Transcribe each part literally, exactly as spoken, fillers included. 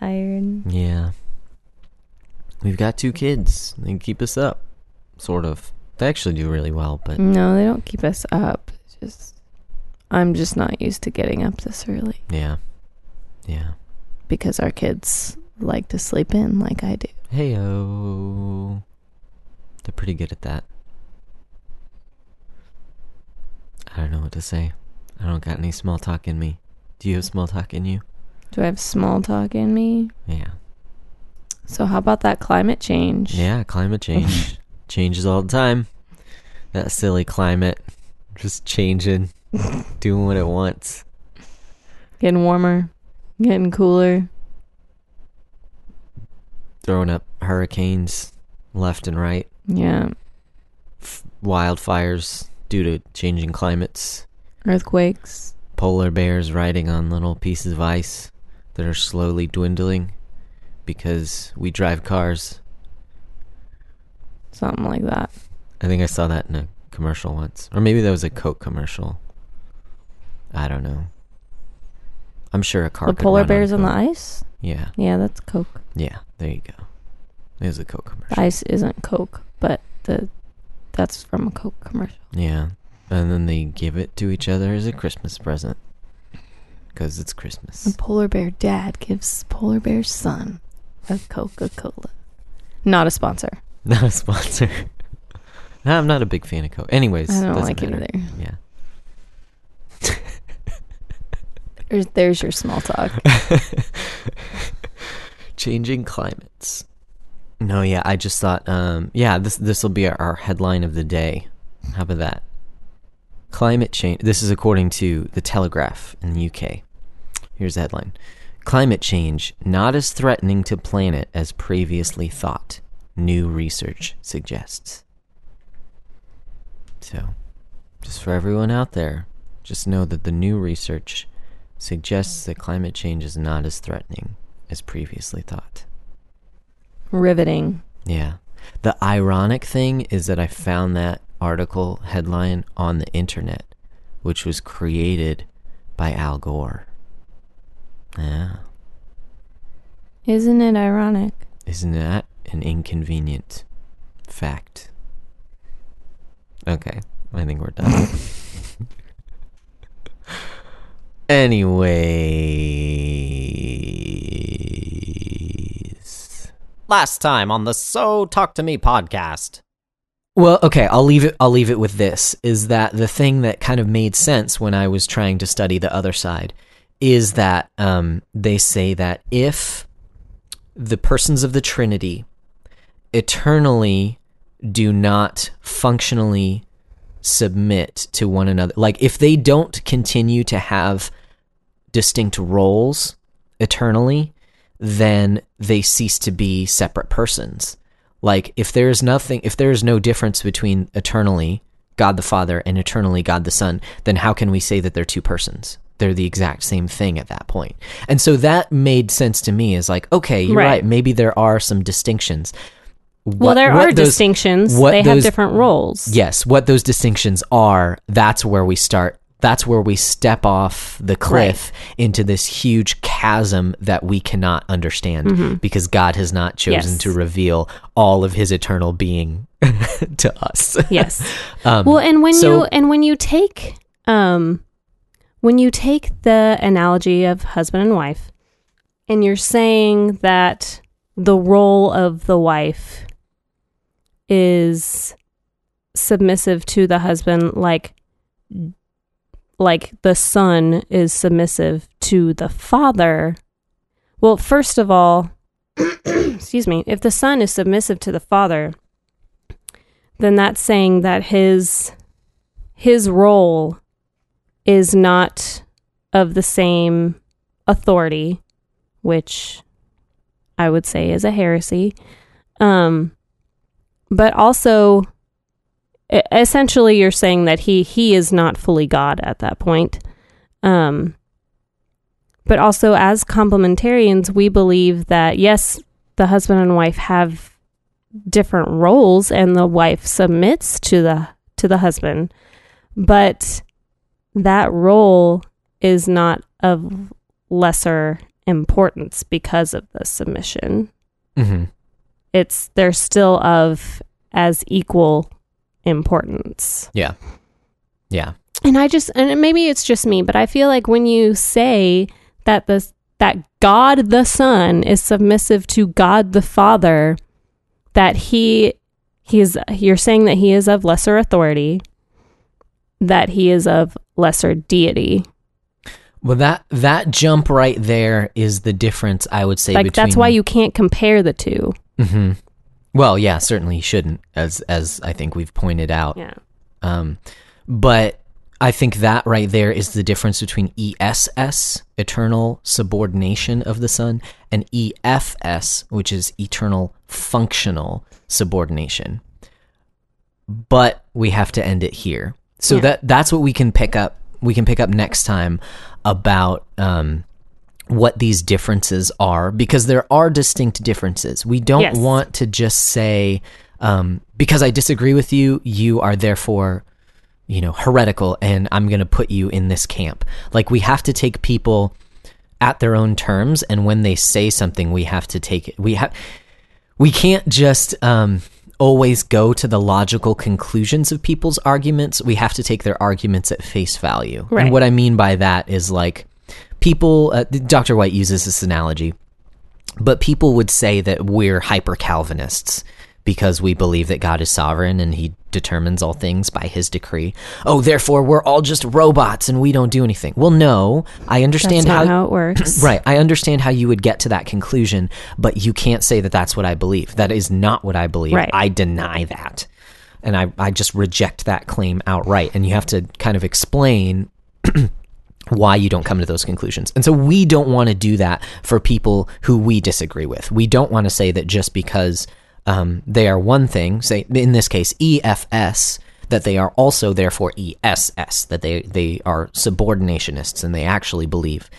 I'm tired. Yeah. We've got two kids. They keep us up, sort of. They actually do really well, but... No, they don't keep us up. It's just... I'm just not used to getting up this early. Yeah. Yeah. Because our kids like to sleep in like I do. Hey-oh. They're pretty good at that. I don't know what to say. I don't got any small talk in me. Do you have small talk in you? Do I have small talk in me? Yeah. So how about that climate change? Yeah, climate change. Changes all the time. That silly climate. Just changing. Doing what it wants. Getting warmer. Getting cooler. Throwing up hurricanes left and right. Yeah. F- wildfires due to changing climates. Earthquakes. Polar bears riding on little pieces of ice that are slowly dwindling because we drive cars. Something like that. I think I saw that in a commercial once. Or maybe that was a Coke commercial. I don't know. I'm sure a car. The polar bears on the ice? Yeah. Yeah, that's Coke. Yeah, there you go. It was a Coke commercial. The ice isn't Coke, but the that's from a Coke commercial. Yeah. And then they give it to each other as a Christmas present. Because it's Christmas. And polar bear dad gives polar bear son a Coca-Cola. Not a sponsor. Not a sponsor. No, I'm not a big fan of Coke. Anyways. I don't like matter. It either. Yeah. There's, there's your small talk. Changing climates. No, yeah, I just thought, um, yeah, this this will be our, our headline of the day. How about that? Climate change. This is according to the Telegraph in the U K. Here's the headline: Climate change not as threatening to planet as previously thought. New research suggests. So, just for everyone out there, just know that the new research suggests that climate change is not as threatening as previously thought. Riveting. Yeah. The ironic thing is that I found that article headline on the internet, which was created by Al Gore. Yeah. Isn't it ironic? Isn't that an inconvenient fact? Okay, I think we're done. Anyways. Last time on the So Talk To Me podcast. Well, okay, I'll leave it I'll leave it with this, is that the thing that kind of made sense when I was trying to study the other side is that um, they say that if the persons of the Trinity eternally do not functionally submit to one another, like if they don't continue to have distinct roles eternally, then they cease to be separate persons. Like, if there is nothing, if there is no difference between eternally God the Father and eternally God the Son, then how can we say that they're two persons? They're the exact same thing at that point. And so that made sense to me as like, okay, you're right. right. Maybe there are some distinctions. What, well, there are those, distinctions. They those, have different roles. Yes. What those distinctions are, that's where we start. That's where we step off the cliff right. into this huge chasm that we cannot understand mm-hmm. because God has not chosen yes. to reveal all of his eternal being to us. Yes. um, well, and when so, you and when you take um, when you take the analogy of husband and wife, and you're saying that the role of the wife is submissive to the husband, like. Like the son is submissive to the father. Well, first of all, excuse me, if the son is submissive to the father, then that's saying that his his role is not of the same authority, which I would say is a heresy. Um, but also... Essentially, you're saying that he he is not fully God at that point. Um, but also, as complementarians, we believe that, yes, the husband and wife have different roles and the wife submits to the to the husband. But that role is not of lesser importance because of the submission. Mm-hmm. It's, they're still of as equal importance. Yeah. Yeah. And I just, and maybe it's just me, but I feel like when you say that the, that God the Son is submissive to God the Father, that he, he is, you're saying that he is of lesser authority, that he is of lesser deity. Well, that that jump right there is the difference, I would say. Like, between... that's why you can't compare the two. Mm-hmm. Well, yeah, certainly you shouldn't, as as I think we've pointed out. Yeah. Um, but I think that right there is the difference between E S S, Eternal Subordination of the Son, and E F S, which is Eternal Functional Subordination. But we have to end it here. So yeah. that that's what we can pick up. We can pick up next time about um, what these differences are, because there are distinct differences. We don't yes. want to just say, um, because I disagree with you, you are therefore, you know, heretical, and I'm going to put you in this camp. Like, we have to take people at their own terms, and when they say something, we have to take it. We have, we can't just. Um, always go to the logical conclusions of people's arguments. We have to take their arguments at face value. Right. And what I mean by that is, like, people, uh, Doctor White uses this analogy, but people would say that we're hyper-Calvinists because we believe that God is sovereign and he determines all things by his decree. Oh, therefore we're all just robots and we don't do anything. Well, no, I understand that's not how, how it works. Right. I understand how you would get to that conclusion, but you can't say that that's what I believe. That is not what I believe. Right. I deny that. And I, I just reject that claim outright. And you have to kind of explain why you don't come to those conclusions. And so we don't want to do that for people who we disagree with. We don't want to say that just because Um, they are one thing, say in this case E F S, that they are also therefore E S S, that they, they are subordinationists and they actually believe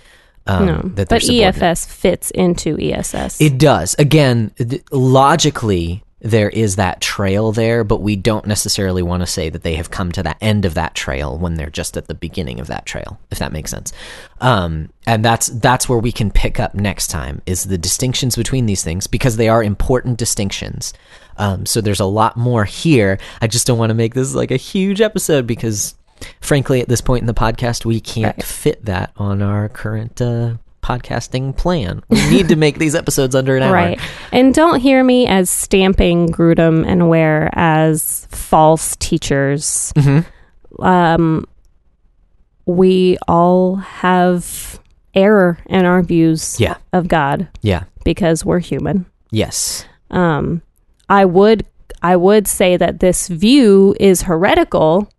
um, no, that they're subordinate. But E F S fits into E S S. It does. Again, th- logically, there is that trail there, but we don't necessarily want to say that they have come to the end of that trail when they're just at the beginning of that trail, if that makes sense. Um, and that's that's where we can pick up next time, is the distinctions between these things, because they are important distinctions. Um, so there's a lot more here. I just don't want to make this like a huge episode because, frankly, at this point in the podcast, we can't right. fit that on our current uh podcasting plan. We need to make these episodes under an hour. Right. And don't hear me as stamping Grudem and Ware as false teachers. Mm-hmm. Um, we all have error in our views yeah. of God. Yeah. Because we're human. Yes. Um, I would, I would say that this view is heretical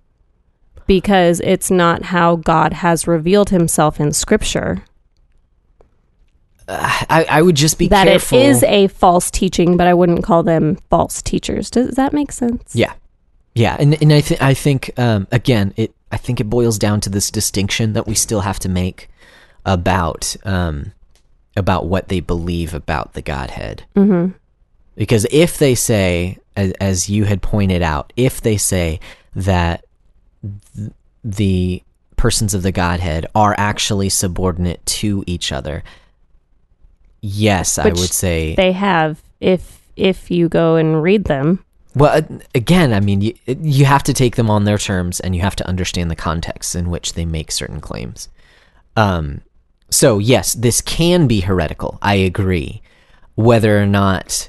because it's not how God has revealed himself in Scripture. I, I would just be that careful. That it is a false teaching, but I wouldn't call them false teachers. Does that make sense? Yeah. Yeah. And and I, th- I think, um, again, it I think it boils down to this distinction that we still have to make about um, about what they believe about the Godhead. Mm-hmm. Because if they say, as, as you had pointed out, if they say that th- the persons of the Godhead are actually subordinate to each other, yes, which I would say they have. If if you go and read them, well, again, I mean, you, you have to take them on their terms, and you have to understand the context in which they make certain claims. Um, so yes, this can be heretical. I agree. Whether or not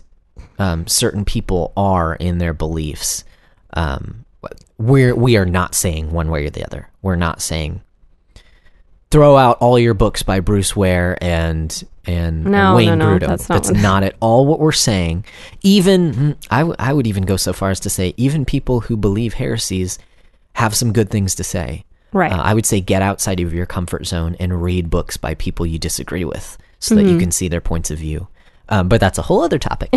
um, certain people are in their beliefs, um, we're we are not saying one way or the other. We're not saying throw out all your books by Bruce Ware and and no, Wayne no, no, Grudem. That's, not, that's not at all what we're saying. Even, I, w- I would even go so far as to say, even people who believe heresies have some good things to say. Right. Uh, I would say get outside of your comfort zone and read books by people you disagree with so mm-hmm. that you can see their points of view. Um, but that's a whole other topic.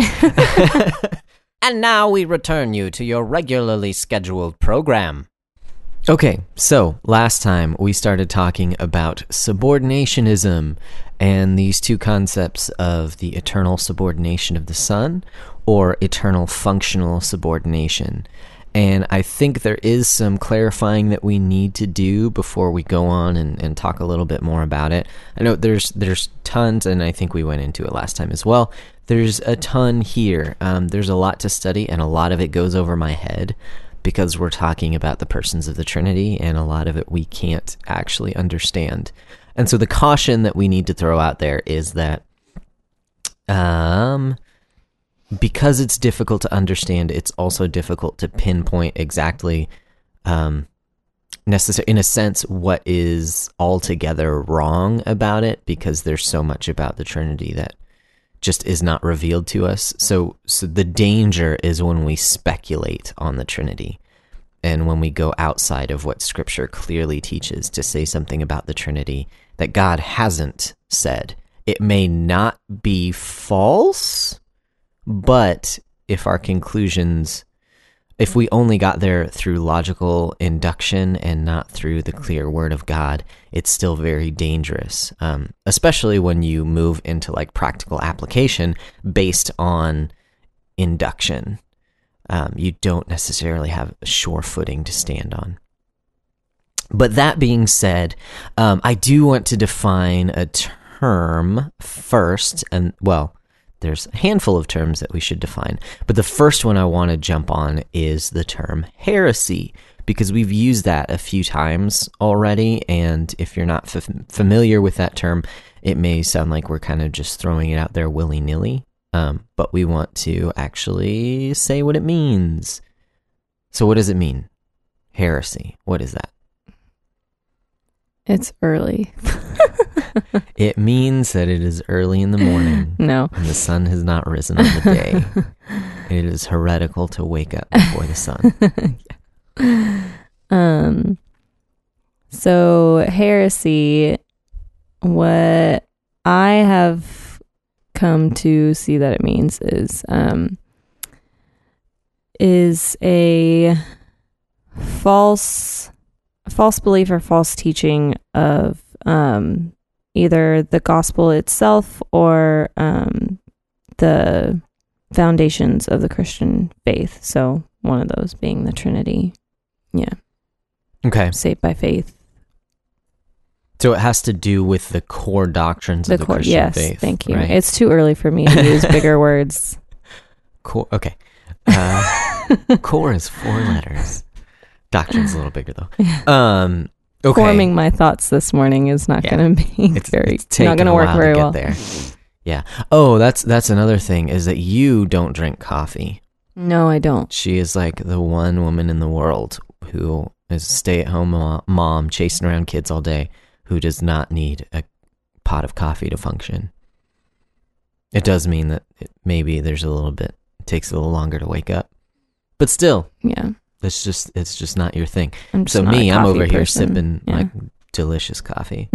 And now we return you to your regularly scheduled program. Okay, so last time we started talking about subordinationism and these two concepts of the eternal subordination of the Son or eternal functional subordination. And I think there is some clarifying that we need to do before we go on and, and talk a little bit more about it. I know there's there's tons, and I think we went into it last time as well. There's a ton here. Um, there's a lot to study, and a lot of it goes over my head because we're talking about the persons of the Trinity, and a lot of it we can't actually understand. And so the caution that we need to throw out there is that um, because it's difficult to understand, it's also difficult to pinpoint exactly, um, necessar- in a sense, what is altogether wrong about it, because there's so much about the Trinity that just is not revealed to us. So, so the danger is when we speculate on the Trinity and when we go outside of what Scripture clearly teaches to say something about the Trinity that God hasn't said. It may not be false, but if our conclusions, if we only got there through logical induction and not through the clear word of God, it's still very dangerous, um, especially when you move into like practical application based on induction. Um, you don't necessarily have a sure footing to stand on. But that being said, um, I do want to define a term first, and well, there's a handful of terms that we should define, but the first one I want to jump on is the term heresy, because we've used that a few times already, and if you're not f- familiar with that term, it may sound like we're kind of just throwing it out there willy-nilly. Um, but we want to actually say what it means. So what does it mean? Heresy. What is that? It's early. It means that it is early in the morning. No. And the sun has not risen on the day. It is heretical to wake up before the sun. Yeah. Um. So heresy, what I have come to see that it means is um is a false false belief or false teaching of um either the gospel itself or um the foundations of the Christian faith. So one of those being the Trinity. Yeah. Okay. Saved by faith. So it has to do with the core doctrines the of the core, Christian yes, faith. Yes, thank you. Right? It's too early for me to use bigger words. Core, okay. Uh, core is four letters. Doctrine's a little bigger though. Um, okay. Forming my thoughts this morning is not yeah. going to be it's, very. It's not going to work very well. There. Yeah. Oh, that's that's another thing is that you don't drink coffee. No, I don't. She is like the one woman in the world who is a stay-at-home mom, mom chasing around kids all day, who does not need a pot of coffee to function. It does mean that it, maybe there's a little bit, it takes a little longer to wake up, but still, yeah, that's just, it's just not your thing. I'm so me, I'm over person. Here sipping yeah. like delicious coffee.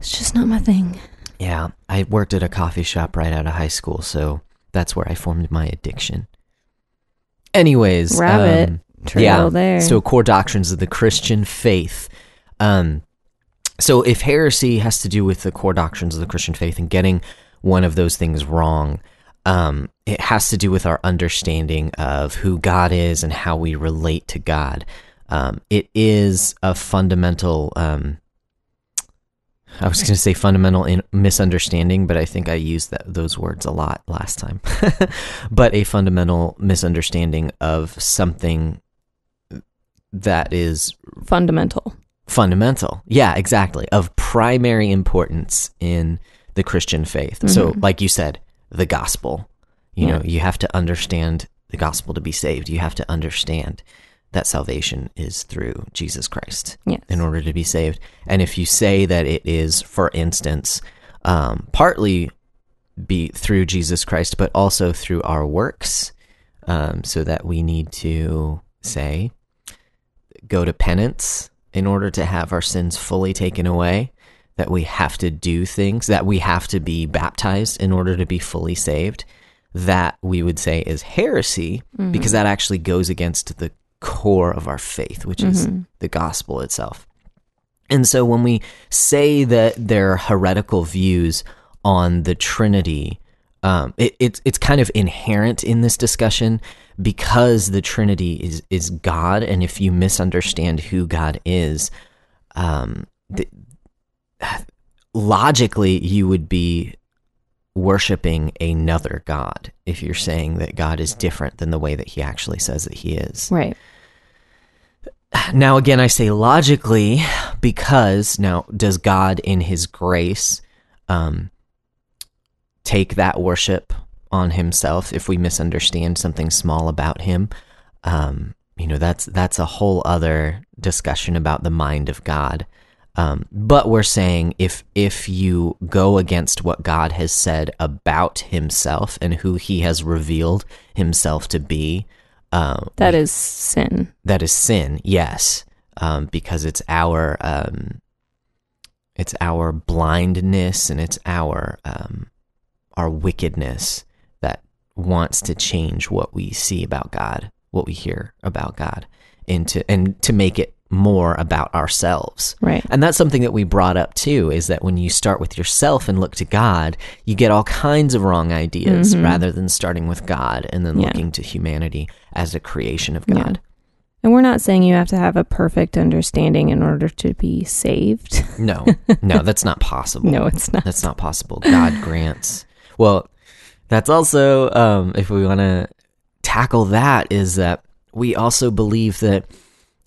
It's just not my thing. Yeah. I worked at a coffee shop right out of high school. So that's where I formed my addiction. Anyways. Rabbit. Um, yeah. There. So core doctrines of the Christian faith. Um, so if heresy has to do with the core doctrines of the Christian faith and getting one of those things wrong, um, it has to do with our understanding of who God is and how we relate to God. Um, it is a fundamental, um, I was going to say fundamental in- misunderstanding, but I think I used that, those words a lot last time, but a fundamental misunderstanding of something that is fundamental. Fundamental. Yeah, exactly. Of primary importance in the Christian faith. Mm-hmm. So like you said, the gospel, you yeah. know, you have to understand the gospel to be saved. You have to understand that salvation is through Jesus Christ yes. in order to be saved. And if you say that it is, for instance, um, partly be through Jesus Christ, but also through our works, um, so that we need to say, go to penance, in order to have our sins fully taken away, that we have to do things, that we have to be baptized in order to be fully saved, that we would say is heresy, mm-hmm. because that actually goes against the core of our faith, which mm-hmm. is the gospel itself. And so when we say that there are heretical views on the Trinity, um, it, it's it's kind of inherent in this discussion because the Trinity is is God, and if you misunderstand who God is, um, th- logically you would be worshiping another God if you're saying that God is different than the way that he actually says that he is. Right. Now, again, I say logically because now does God in his grace um, take that worship on himself if we misunderstand something small about him? Um, you know, that's that's a whole other discussion about the mind of God. Um, but we're saying if if you go against what God has said about himself and who he has revealed himself to be, uh, that is sin. That is sin, yes, um, because it's our um, it's our blindness and it's our um, our wickedness that wants to change what we see about God, what we hear about God, into and to make it more about ourselves. Right. And that's something that we brought up too, is that when you start with yourself and look to God, you get all kinds of wrong ideas mm-hmm. rather than starting with God and then yeah. looking to humanity as a creation of God. Yeah. And we're not saying you have to have a perfect understanding in order to be saved. No, no, that's not possible. No, it's not. That's not possible. God grants. Well, that's also, um, if we want to tackle that, is that we also believe that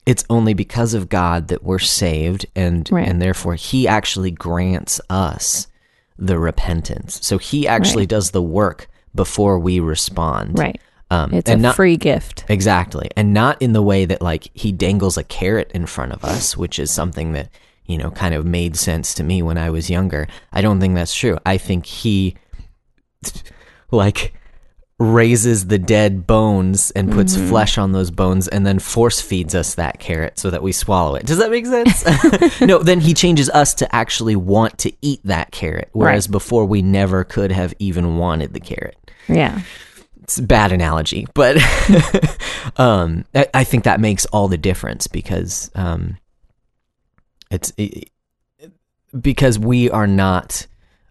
it's only because of God that we're saved, and right. and therefore he actually grants us the repentance. So he actually right. does the work before we respond. Right. Um, it's and a not, free gift. Exactly. And not in the way that like he dangles a carrot in front of us, which is something that, you know, kind of made sense to me when I was younger. I don't think that's true. I think he like... raises the dead bones and puts mm-hmm. flesh on those bones and then force feeds us that carrot so that we swallow it. Does that make sense? No, then he changes us to actually want to eat that carrot, whereas right. before we never could have even wanted the carrot. Yeah. It's a bad analogy, but um, I, I think that makes all the difference because um, it's it, because we are not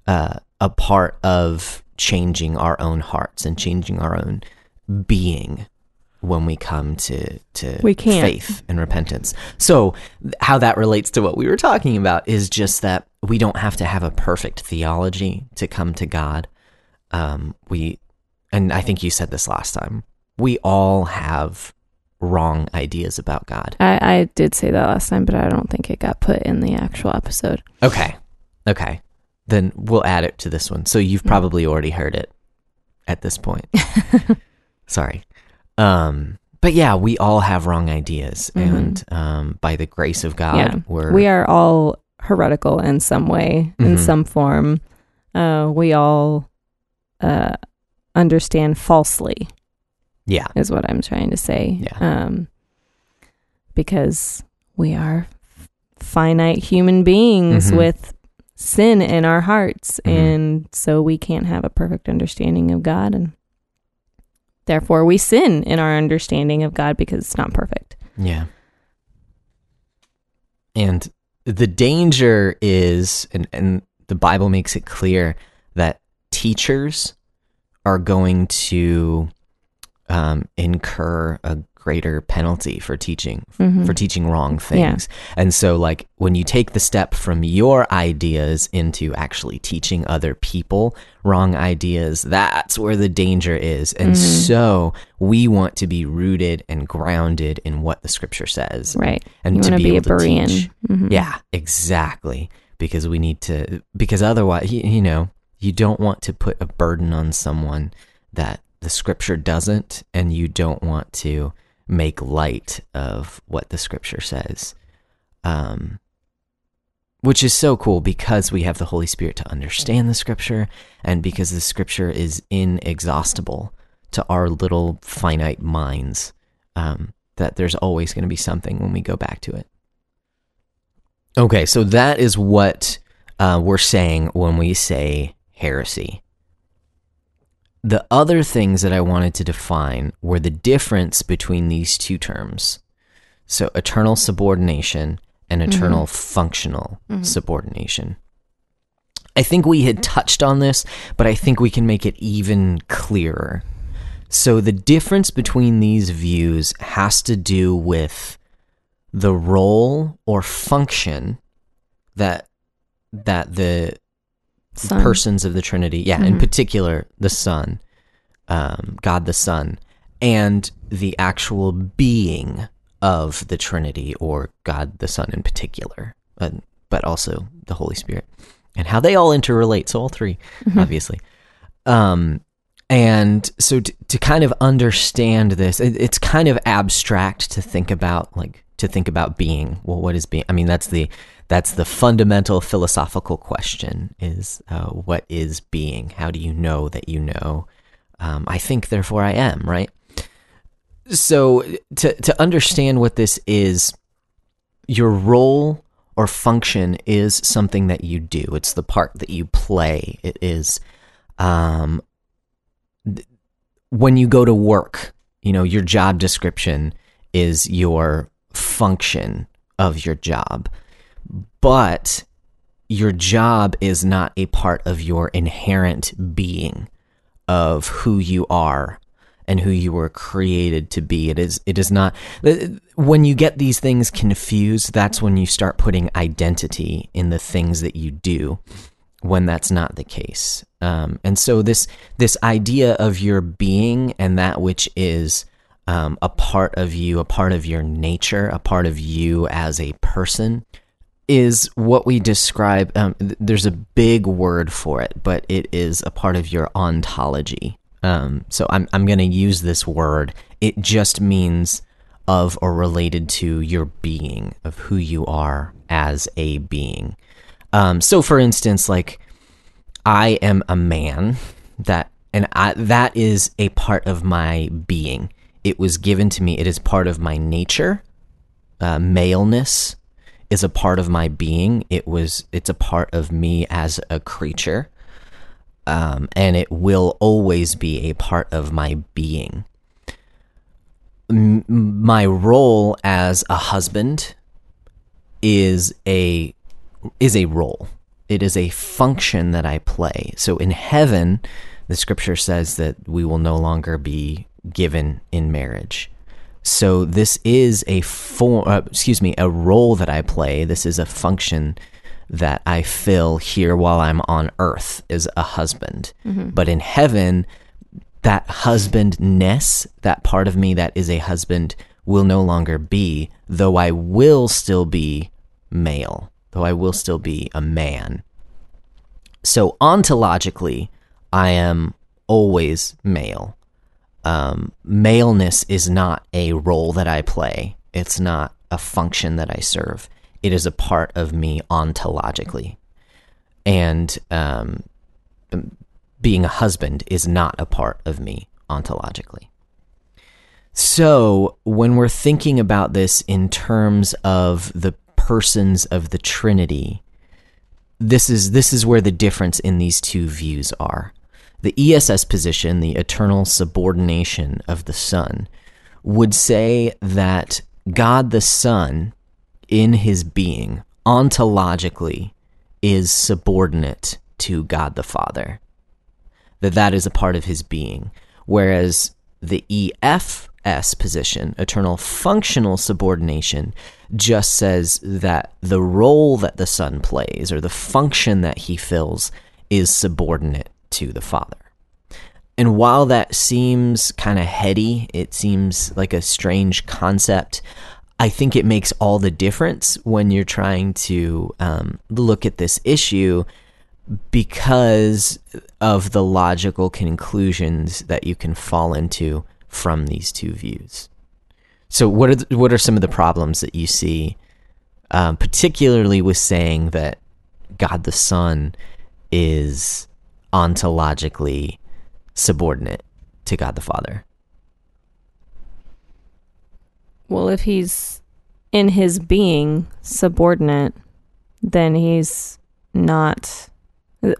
uh, a part of changing our own hearts and changing our own being when we come to, to we faith and repentance. So how that relates to what we were talking about is just that we don't have to have a perfect theology to come to God. Um, we, and I think you said this last time, we all have wrong ideas about God. I, I did say that last time, but I don't think it got put in the actual episode. Okay. Okay. Then we'll add it to this one. So you've probably already heard it at this point. Sorry. Um, but yeah, we all have wrong ideas. Mm-hmm. And um, by the grace of God, yeah. we're... We are all heretical in some way, mm-hmm. in some form. Uh, we all uh, understand falsely. Yeah. Is what I'm trying to say. Yeah. Um, because we are finite human beings mm-hmm. with... sin in our hearts, mm-hmm. and so we can't have a perfect understanding of God, and therefore we sin in our understanding of God because it's not perfect. Yeah. And the danger is, and, and the Bible makes it clear, that teachers are going to um, incur a greater penalty for teaching mm-hmm. for teaching wrong things. Yeah. And so like when you take the step from your ideas into actually teaching other people wrong ideas, that's where the danger is. And mm-hmm. so we want to be rooted and grounded in what the scripture says. Right. And, and to be, be able a Berean. To teach. Mm-hmm. Yeah, exactly. Because we need to, because otherwise, you, you know, you don't want to put a burden on someone that the scripture doesn't, and you don't want to make light of what the scripture says, um, which is so cool because we have the Holy Spirit to understand the scripture, and because the scripture is inexhaustible to our little finite minds, um, that there's always going to be something when we go back to it. Okay, so that is what uh, we're saying when we say heresy. The other things that I wanted to define were the difference between these two terms. So eternal subordination and eternal mm-hmm. functional mm-hmm. subordination. I think we had touched on this, but I think we can make it even clearer. So the difference between these views has to do with the role or function that that the Son. persons of the Trinity, yeah, mm-hmm. in particular the Son, um, God the Son, and the actual being of the Trinity, or God the Son in particular, but, but also the Holy Spirit, and how they all interrelate, so all three, mm-hmm. obviously. Um, and so to, to kind of understand this, it, it's kind of abstract to think about, like, to think about being. Well, what is being? I mean, that's the that's the fundamental philosophical question is, uh, what is being? How do you know that you know? Um, I think, therefore I am, right? So to to understand what this is, your role or function is something that you do. It's the part that you play. It is um, th- when you go to work, you know, your job description is your function of your job. But your job is not a part of your inherent being of who you are and who you were created to be. It is it is not... When you get these things confused, that's when you start putting identity in the things that you do, when that's not the case. Um, and so this this idea of your being and that which is um, a part of you, a part of your nature, a part of you as a person, is what we describe, um, th- there's a big word for it, but it is a part of your ontology. Um, so I'm I'm going to use this word. It just means of or related to your being, of who you are as a being. Um, so for instance, like, I am a man, that and I, that is a part of my being. It was given to me. It is part of my nature, uh, maleness, is a part of my being. It was. It's a part of me as a creature, um, and it will always be a part of my being. M- my role as a husband is a is a role. It is a function that I play. So in heaven, the scripture says that we will no longer be given in marriage. So this is a form, uh, excuse me, a role that I play. This is a function that I fill here while I'm on earth as a husband. Mm-hmm. But in heaven, that husbandness, that part of me that is a husband, will no longer be, though I will still be male, though I will still be a man. So ontologically, I am always male. Um, maleness is not a role that I play. It's not a function that I serve. It is a part of me ontologically. And um, being a husband is not a part of me ontologically. So when we're thinking about this in terms of the persons of the Trinity, this is this is where the difference in these two views are. The E S S position, the eternal subordination of the Son, would say that God the Son, in his being, ontologically, is subordinate to God the Father. That that is a part of his being. Whereas the E F S position, eternal functional subordination, just says that the role that the Son plays, or the function that he fills, is subordinate to the Father. And while that seems kind of heady, it seems like a strange concept, I think it makes all the difference when you're trying to um, look at this issue, because of the logical conclusions that you can fall into from these two views. So what are the, what are some of the problems that you see, um, particularly with saying that God the Son is ontologically subordinate to God the Father? Well, if he's in his being subordinate, then he's not...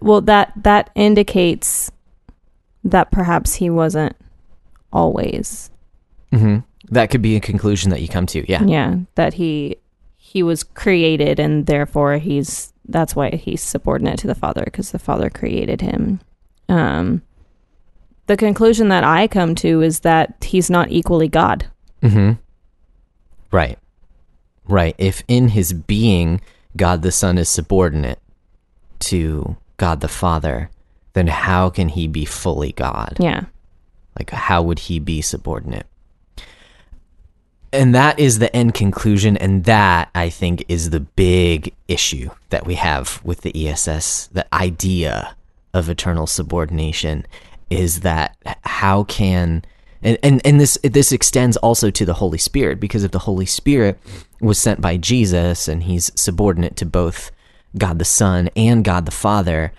Well, that, that indicates that perhaps he wasn't always. Mm-hmm. That could be a conclusion that you come to, yeah. Yeah, that he he was created, and therefore he's that's why he's subordinate to the Father, because the Father created him. Um, the conclusion that I come to is that he's not equally God. Mm-hmm. Right. Right. If in his being, God the Son is subordinate to God the Father, then how can he be fully God? Yeah. Like, how would he be subordinate? And that is the end conclusion, and that, I think, is the big issue that we have with the E S S. The idea of eternal subordination is that how can... And, and, and this this extends also to the Holy Spirit, because if the Holy Spirit was sent by Jesus and he's subordinate to both God the Son and God the Father,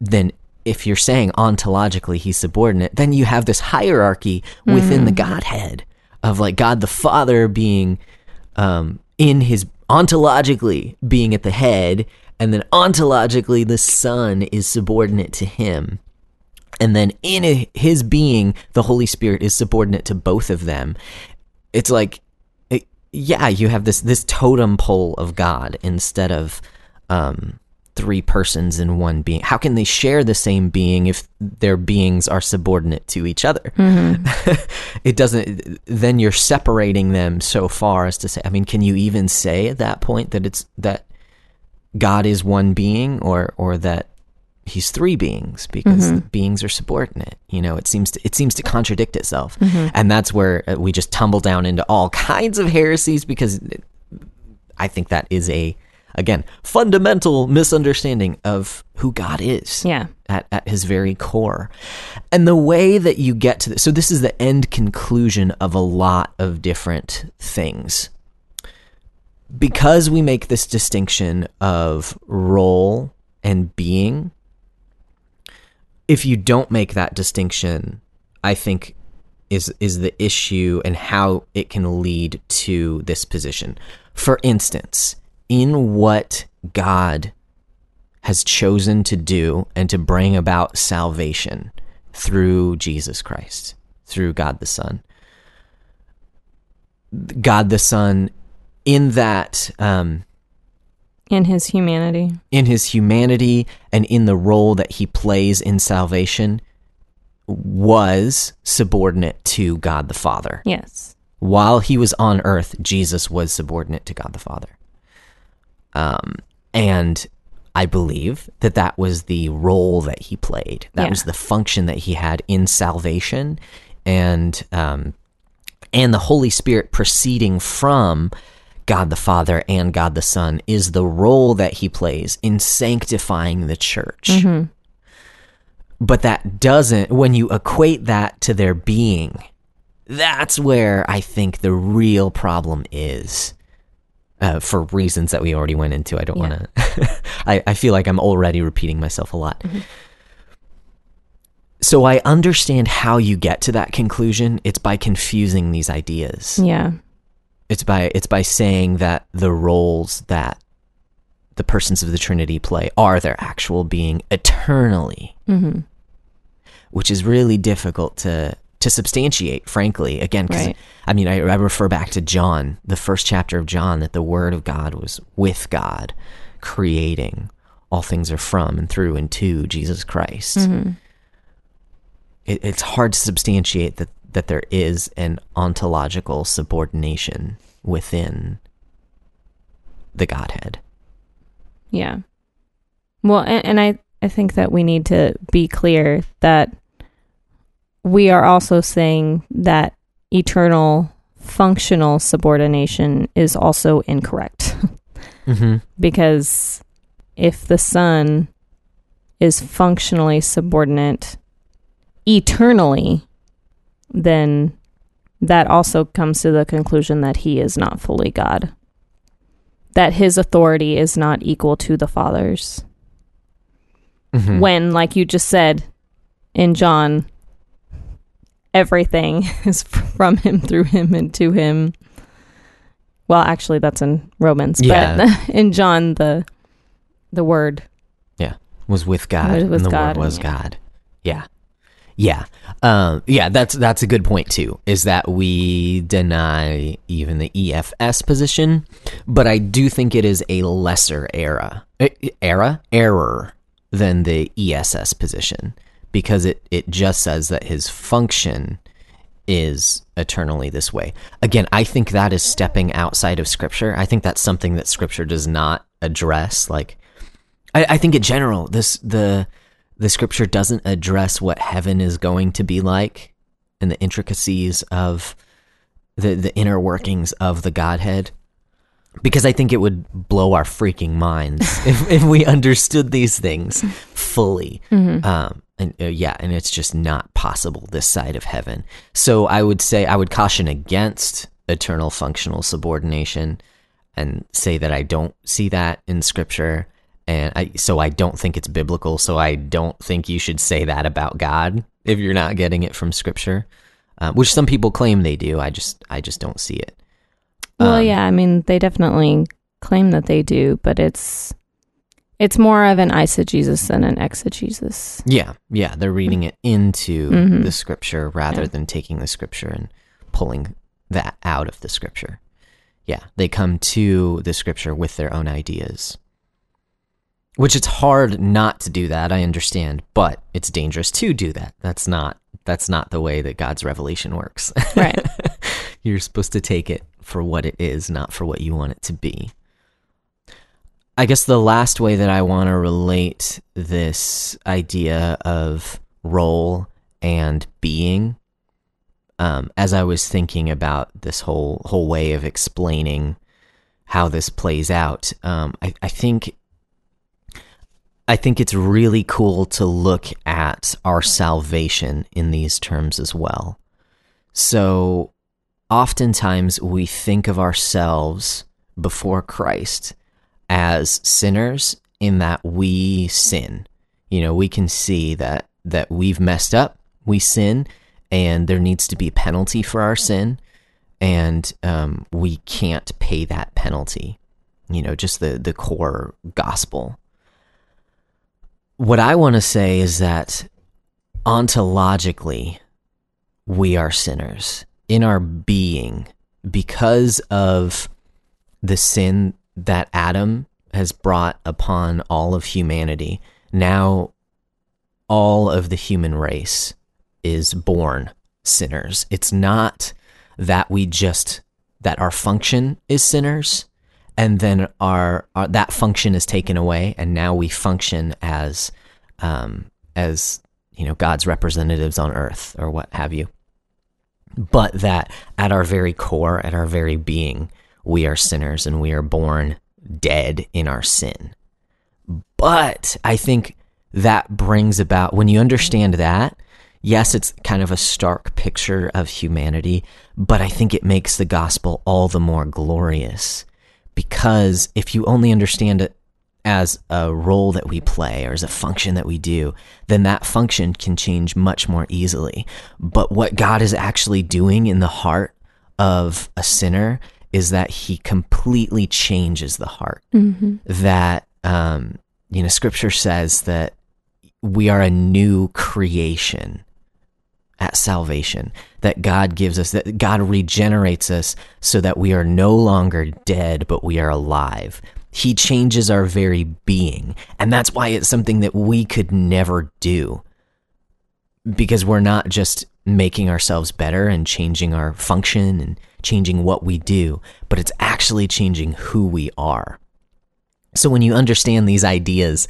then if you're saying ontologically he's subordinate, then you have this hierarchy within mm. the Godhead of like God the Father being um, in his ontologically being at the head, and then ontologically the Son is subordinate to him. And then in his being, the Holy Spirit is subordinate to both of them. It's like, it, yeah, you have this this totem pole of God instead of um, three persons in one being. How can they share the same being if their beings are subordinate to each other? Mm-hmm. It doesn't. Then you're separating them so far as to say, I mean, can you even say at that point that it's that God is one being, or or that he's three beings, because mm-hmm. the beings are subordinate? You know, it seems to, it seems to contradict itself. Mm-hmm. And that's where we just tumble down into all kinds of heresies, because I think that is a, again, fundamental misunderstanding of who God is yeah. at, at his very core. And the way that you get to this, so this is the end conclusion of a lot of different things. Because we make this distinction of role and being, if you don't make that distinction, I think is is the issue and how it can lead to this position. For instance, in what God has chosen to do and to bring about salvation through Jesus Christ, through God the Son. God the Son, in that... Um, In his humanity. In his humanity and in the role that he plays in salvation, was subordinate to God the Father. Yes. While he was on earth, Jesus was subordinate to God the Father. Um, and I believe that that was the role that he played. That yeah. was the function that he had in salvation, and um, and the Holy Spirit proceeding from God the Father and God the Son is the role that he plays in sanctifying the church. Mm-hmm. But that doesn't, when you equate that to their being, that's where I think the real problem is, uh, for reasons that we already went into. I don't yeah. want to, I, I feel like I'm already repeating myself a lot. Mm-hmm. So I understand how you get to that conclusion. It's by confusing these ideas. Yeah. It's by it's by saying that the roles that the persons of the Trinity play are their actual being eternally, mm-hmm. which is really difficult to to substantiate, frankly. Again, because right. I mean, I, I refer back to John, the first chapter of John, that the Word of God was with God, creating. All things are from and through and to Jesus Christ. Mm-hmm. It, it's hard to substantiate that. that there is an ontological subordination within the Godhead. Yeah. Well, and, and I, I think that we need to be clear that we are also saying that eternal functional subordination is also incorrect. Mm-hmm. Because if the Son is functionally subordinate eternally, then that also comes to the conclusion that he is not fully God, that his authority is not equal to the Father's. Mm-hmm. When, like you just said, in John, everything is from him, through him, and to him. Well, actually, that's in Romans, yeah. but in John, the the Word, yeah, was with God, was with and the God, Word was yeah. God. Yeah. Yeah. Um, yeah, that's that's a good point, too, is that we deny even the E F S position, but I do think it is a lesser era, era, error than the E S S position, because it, it just says that his function is eternally this way. Again, I think that is stepping outside of Scripture. I think that's something that Scripture does not address. Like, I, I think in general, this the... The Scripture doesn't address what heaven is going to be like and the intricacies of the, the inner workings of the Godhead, because I think it would blow our freaking minds if, if we understood these things fully. Mm-hmm. Um, and uh, yeah, and it's just not possible this side of heaven. So I would say I would caution against eternal functional subordination and say that I don't see that in Scripture. And I, so I don't think it's biblical, so I don't think you should say that about God if you're not getting it from Scripture, uh, which some people claim they do. I just I just don't see it. Well, um, yeah, I mean, they definitely claim that they do, but it's it's more of an eisegesis than an exegesis. Yeah, yeah, they're reading it into mm-hmm. the Scripture rather yeah. than taking the Scripture and pulling that out of the Scripture. Yeah, they come to the Scripture with their own ideas. Which it's hard not to do that, I understand, but it's dangerous to do that. That's not that's not the way that God's revelation works. Right. You're supposed to take it for what it is, not for what you want it to be. I guess the last way that I want to relate this idea of role and being, um, as I was thinking about this whole whole way of explaining how this plays out, um, I, I think... I think it's really cool to look at our salvation in these terms as well. So oftentimes we think of ourselves before Christ as sinners in that we sin. You know, we can see that, that we've messed up, we sin, and there needs to be penalty for our sin, and um, we can't pay that penalty. You know, just the, the core gospel. What I want to say is that ontologically, we are sinners in our being because of the sin that Adam has brought upon all of humanity. Now, all of the human race is born sinners. It's not that we just, that our function is sinners. And then our, our that function is taken away, and now we function as, um, as you know, God's representatives on earth, or what have you. But that at our very core, at our very being, we are sinners, and we are born dead in our sin. But I think that brings about, when you understand that, yes, it's kind of a stark picture of humanity, but I think it makes the gospel all the more glorious. Because if you only understand it as a role that we play or as a function that we do, then that function can change much more easily. But what God is actually doing in the heart of a sinner is that he completely changes the heart. Mm-hmm. That, um, you know, Scripture says that we are a new creation at salvation, that God gives us, that God regenerates us so that we are no longer dead, but we are alive. He changes our very being. And that's why it's something that we could never do, because we're not just making ourselves better and changing our function and changing what we do, but it's actually changing who we are. So when you understand these ideas,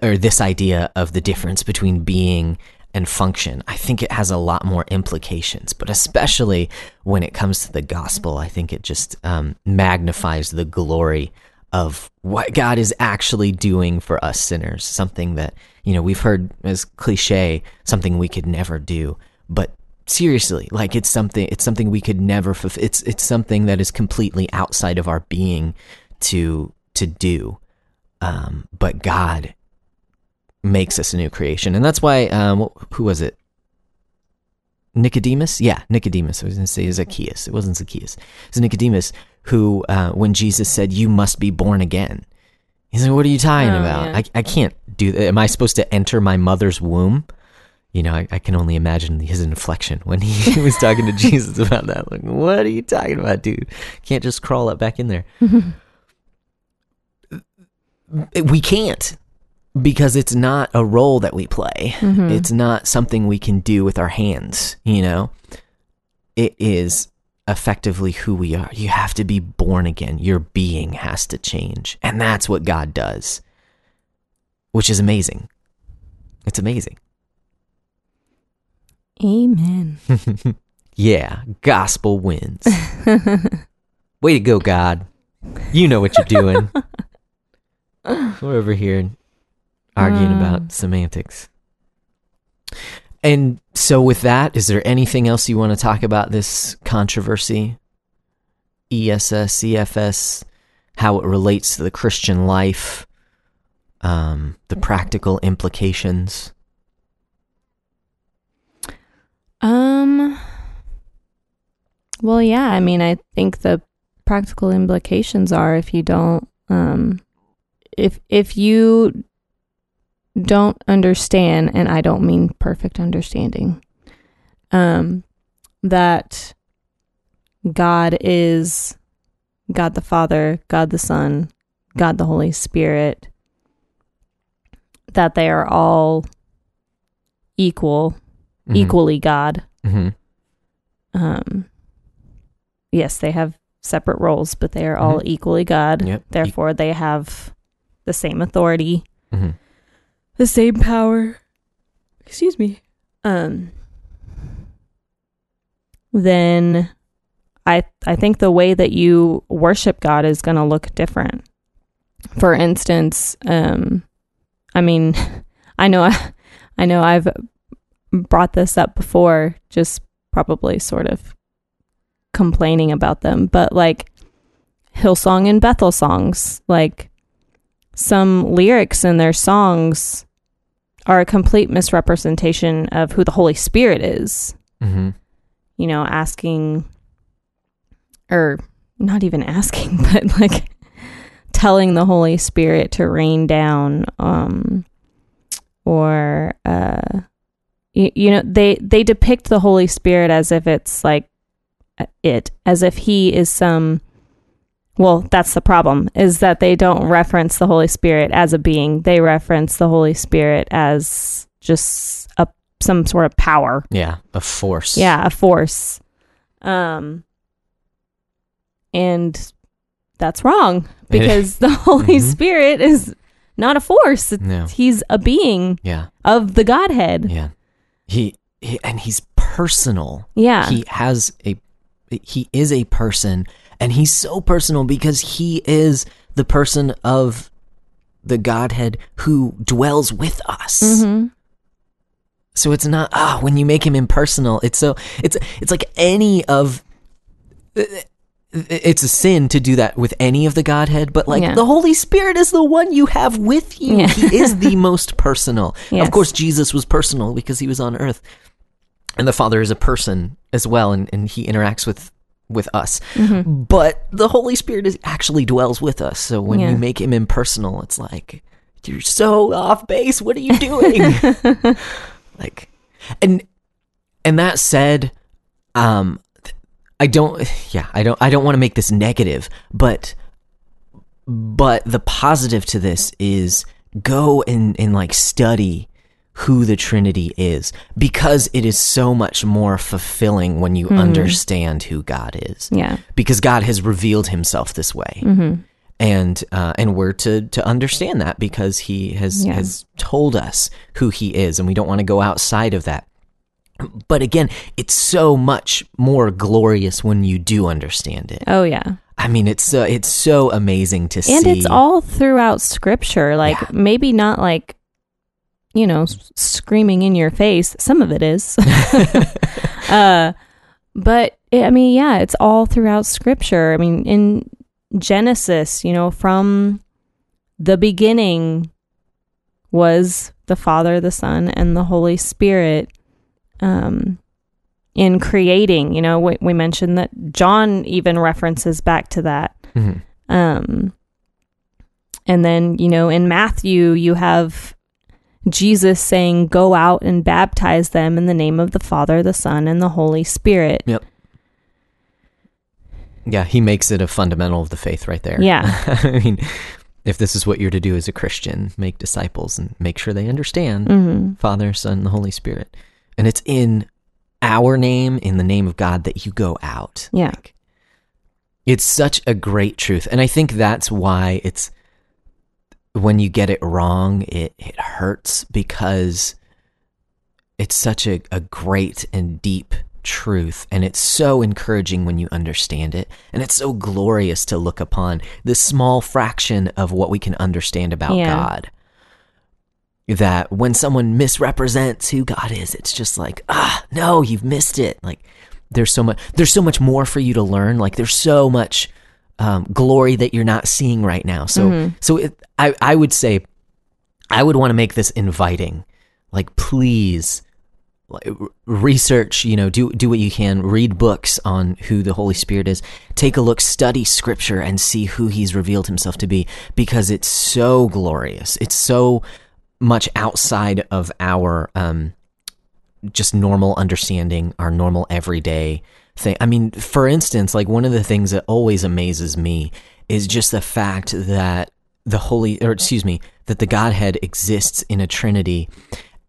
or this idea of the difference between being and function, I think it has a lot more implications, but especially when it comes to the gospel, I think it just um, magnifies the glory of what God is actually doing for us sinners, something that, you know, we've heard as cliche, something we could never do, but seriously, like it's something, it's something we could never, fulf- it's it's something that is completely outside of our being to, to do, um, but God makes us a new creation. And that's why, um, who was it? Nicodemus? Yeah, Nicodemus. I was going to say Zacchaeus. It wasn't Zacchaeus. It's was Nicodemus who, uh, when Jesus said, "You must be born again," he's like, "What are you talking oh, about? Yeah. I, I can't do that. Am I supposed to enter my mother's womb? you know, I, I can only imagine his inflection when he was talking to Jesus about that. Like, what are you talking about, dude? Can't just crawl up back in there. We can't, because it's not a role that we play. Mm-hmm. It's not something we can do with our hands, you know? It is effectively who we are. You have to be born again. Your being has to change. And that's what God does, which is amazing. It's amazing. Amen. Yeah, gospel wins. Way to go, God. You know what you're doing. We're over here arguing um. about semantics. And so with that, is there anything else you want to talk about this controversy? E S S, E F S, how it relates to the Christian life, um, the practical implications? Um, well, yeah, I mean, I think the practical implications are if you don't, um, if, if you don't understand, and I don't mean perfect understanding, um, that God is God the Father, God the Son, God the Holy Spirit, that they are all equal. Mm-hmm. Equally God. Mm-hmm. Um, yes, they have separate roles, but they are mm-hmm. all equally God. Yep. Therefore, e- they have the same authority, mm-hmm. the same power. Excuse me. Um, then I I think the way that you worship God is going to look different. For instance, um, I mean, I know I, I know I've brought this up before, just probably sort of complaining about them, but like Hillsong and Bethel songs, like some lyrics in their songs are a complete misrepresentation of who the Holy Spirit is. Mm-hmm. You know, asking, or not even asking, but like telling the Holy Spirit to rain down, um, or, uh, you know, they, they depict the Holy Spirit as if it's like it, as if he is some, well, that's the problem, is that they don't reference the Holy Spirit as a being. They reference the Holy Spirit as just a, some sort of power. Yeah. A force. Yeah. A force. Um, and that's wrong, because the Holy mm-hmm. Spirit is not a force. No. He's a being yeah. of the Godhead. Yeah. He, he and he's personal. Yeah, he has a he is a person, and he's so personal because he is the person of the Godhead who dwells with us. Mm-hmm. So it's not ah oh, when you make him impersonal, it's so it's it's like any of it's a sin to do that with any of the Godhead, but like yeah. the Holy Spirit is the one you have with you. Yeah. He is the most personal. Yes. Of course, Jesus was personal because he was on earth, and the Father is a person as well. And, and he interacts with, with us, mm-hmm. but the Holy Spirit is actually dwells with us. So when yeah. you make him impersonal, it's like, you're so off base. What are you doing? Like, and, and that said, um, I don't, yeah, I don't, I don't want to make this negative, but, but the positive to this is go and, and like study who the Trinity is, because it is so much more fulfilling when you mm-hmm. understand who God is. Yeah. Because God has revealed himself this way. Mm-hmm. And, uh, and we're to, to understand that because he has, yeah. has told us who he is, and we don't want to go outside of that. But again, it's so much more glorious when you do understand it. Oh, yeah. I mean, it's so, it's so amazing to and see. And it's all throughout Scripture. Like, yeah. maybe not like, you know, screaming in your face. Some of it is. uh, but, it, I mean, yeah, it's all throughout Scripture. I mean, in Genesis, you know, from the beginning was the Father, the Son, and the Holy Spirit. Um, in creating, you know, we, we mentioned that John even references back to that. Mm-hmm. Um, and then, you know, in Matthew, you have Jesus saying, go out and baptize them in the name of the Father, the Son, and the Holy Spirit. Yep. Yeah, he makes it a fundamental of the faith right there. Yeah. I mean, if this is what you're to do as a Christian, make disciples and make sure they understand mm-hmm. Father, Son, and the Holy Spirit. And it's in our name, in the name of God, that you go out. Yeah. Like, it's such a great truth. And I think that's why it's, when you get it wrong, it, it hurts, because it's such a, a great and deep truth, and it's so encouraging when you understand it, and it's so glorious to look upon this small fraction of what we can understand about yeah. God, that when someone misrepresents who God is, it's just like, ah, no, you've missed it. Like, there's so much, there's so much more for you to learn. Like, there's so much um, glory that you're not seeing right now. So, mm-hmm. so it, I, I would say, I would want to make this inviting. Like, please research, you know, do, do what you can, read books on who the Holy Spirit is, take a look, study scripture and see who he's revealed himself to be, because it's so glorious. It's so much outside of our, um, just normal understanding, our normal everyday thing. I mean, for instance, like, one of the things that always amazes me is just the fact that the Holy, or excuse me, that the Godhead exists in a Trinity,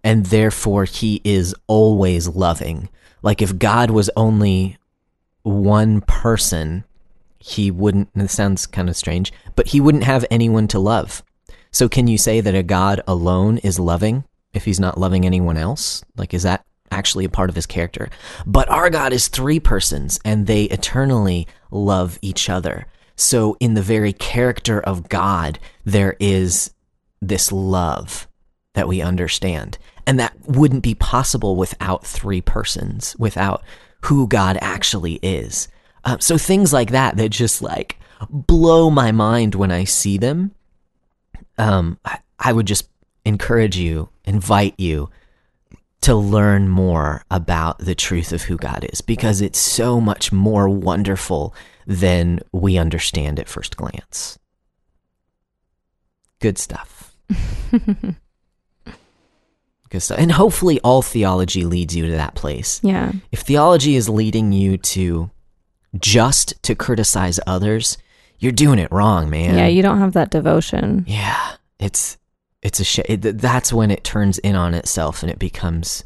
and therefore he is always loving. Like, if God was only one person, he wouldn't, and this sounds kind of strange, but he wouldn't have anyone to love. So can you say that a God alone is loving if he's not loving anyone else? Like, is that actually a part of his character? But our God is three persons, and they eternally love each other. So in the very character of God, there is this love that we understand. And that wouldn't be possible without three persons, without who God actually is. Um, so things like that, that just, like, blow my mind when I see them. Um, I, I would just encourage you, invite you to learn more about the truth of who God is, because it's so much more wonderful than we understand at first glance. Good stuff. Good stuff. And hopefully all theology leads you to that place. Yeah. If theology is leading you to just to criticize others, you're doing it wrong, man. Yeah, you don't have that devotion. Yeah. It's It's a sh- it, that's when it turns in on itself and it becomes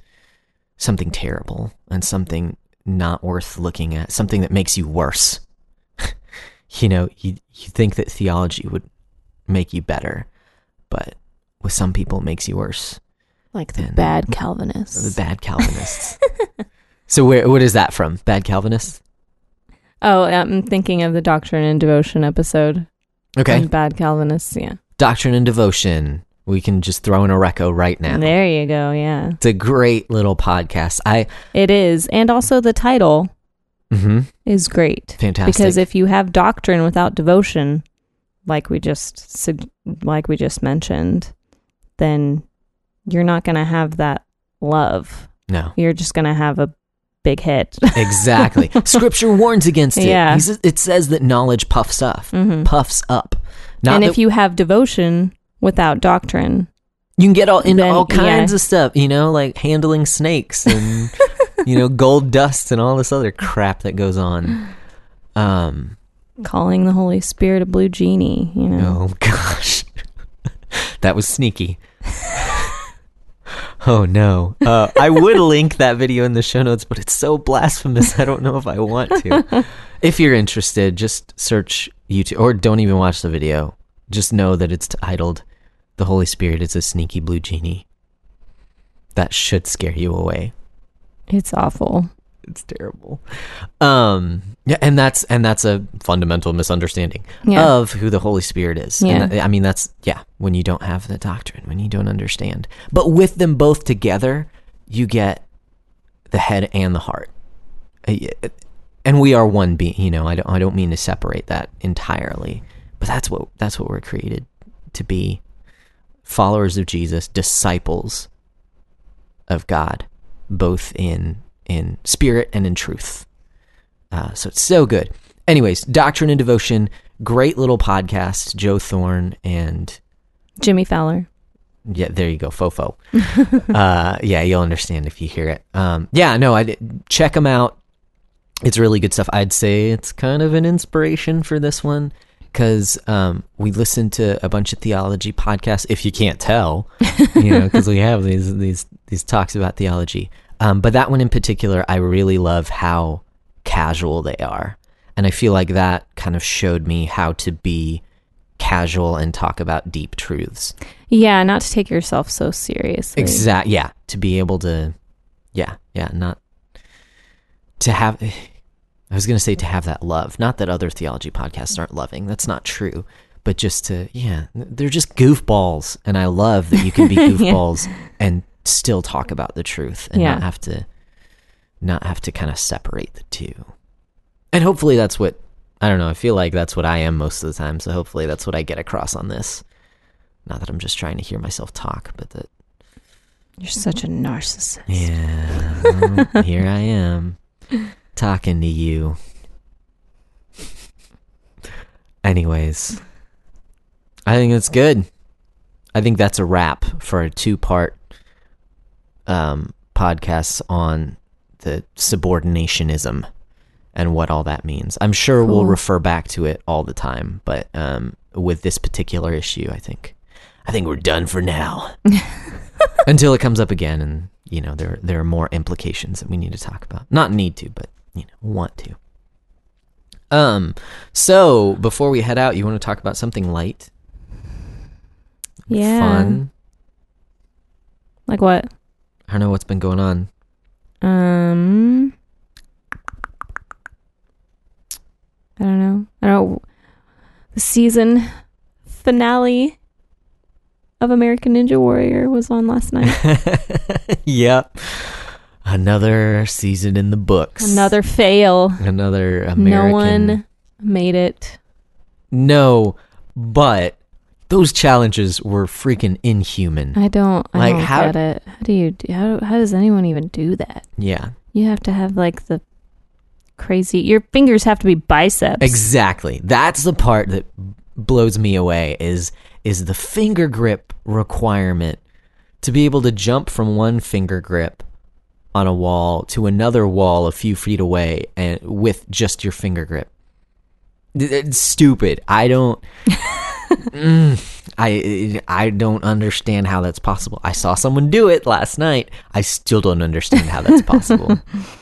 something terrible and something not worth looking at, something that makes you worse. You know, you, you think that theology would make you better, but with some people it makes you worse. Like the and, bad Calvinists. The bad Calvinists. So where, what is that from? Bad Calvinists? Oh, I'm thinking of the Doctrine and Devotion episode. Okay. Bad Calvinists, yeah. Doctrine and Devotion. We can just throw in a reco right now. There you go, yeah. It's a great little podcast. I It is. And also the title mm-hmm. is great. Fantastic. Because if you have doctrine without devotion, like we just like we just mentioned, then you're not going to have that love. No. You're just going to have a big hit. Exactly. Scripture warns against it. Yeah. He says, it says that knowledge puffs up. Mm-hmm. Puffs up. Not and that- if you have devotion without doctrine, you can get all into then, all kinds yeah. of stuff, you know, like handling snakes and you know, gold dust and all this other crap that goes on. Um, calling the Holy Spirit a blue genie, you know. Oh gosh, that was sneaky. Oh no, uh, I would link that video in the show notes, but it's so blasphemous. I don't know if I want to. If you're interested, just search YouTube or don't even watch the video. Just know that it's titled, The Holy Spirit is a Sneaky Blue Genie. That should scare you away. It's awful. It's terrible. Um, yeah, and that's and that's a fundamental misunderstanding yeah. of who the Holy Spirit is. Yeah. And that, I mean, that's, yeah, when you don't have the doctrine, when you don't understand. But with them both together, you get the head and the heart. And we are one being, you know, I don't, I don't mean to separate that entirely. But that's what that's what we're created to be. Followers of Jesus, disciples of God, both in in spirit and in truth. Uh, so it's so good. Anyways, Doctrine and Devotion, great little podcast, Joe Thorne and Jimmy Fowler. yeah, there you go, fofo. uh, yeah, you'll understand if you hear it. Um, yeah, no, I check them out. It's really good stuff. I'd say it's kind of an inspiration for this one because um, we listen to a bunch of theology podcasts. If you can't tell, you know, because we have these these these talks about theology. Um, but that one in particular, I really love how casual they are, and I feel like that kind of showed me how to be casual and talk about deep truths. Yeah, not to take yourself so seriously. Exactly. Yeah, to be able to, yeah, yeah, not. To have, I was going to say to have that love. Not that other theology podcasts aren't loving. That's not true. But just to, yeah, they're just goofballs. And I love that you can be goofballs yeah. and still talk about the truth and yeah. not have to, not have to kind of separate the two. And hopefully that's what, I don't know, I feel like that's what I am most of the time. So hopefully that's what I get across on this. Not that I'm just trying to hear myself talk, but that. You're such a narcissist. Yeah. Well, here I am. Talking to you. Anyways, I think that's good. I think that's a wrap for a two-part um, podcast on the subordinationism and what all that means. I'm sure cool. we'll refer back to it all the time, but um, with this particular issue, I think I think we're done for now. Until it comes up again and, you know, there there are more implications that we need to talk about. Not need to, but, you know, want to. Um, so, before we head out, you want to talk about something light? Yeah. Fun? Like what? I don't know what's been going on. Um, I don't know. I don't know. The season finale of American Ninja Warrior was on last night. Yep. Another season in the books. Another fail. Another American. No one made it. No, but those challenges were freaking inhuman. I don't, I like, don't how, get it. How do you, do, how, how does anyone even do that? Yeah. You have to have like the crazy, your fingers have to be biceps. Exactly. That's the part that blows me away is is the finger grip requirement to be able to jump from one finger grip on a wall to another wall a few feet away and with just your finger grip. It's stupid. I don't mm, I I don't understand how that's possible. I saw someone do it last night. I still don't understand how that's possible.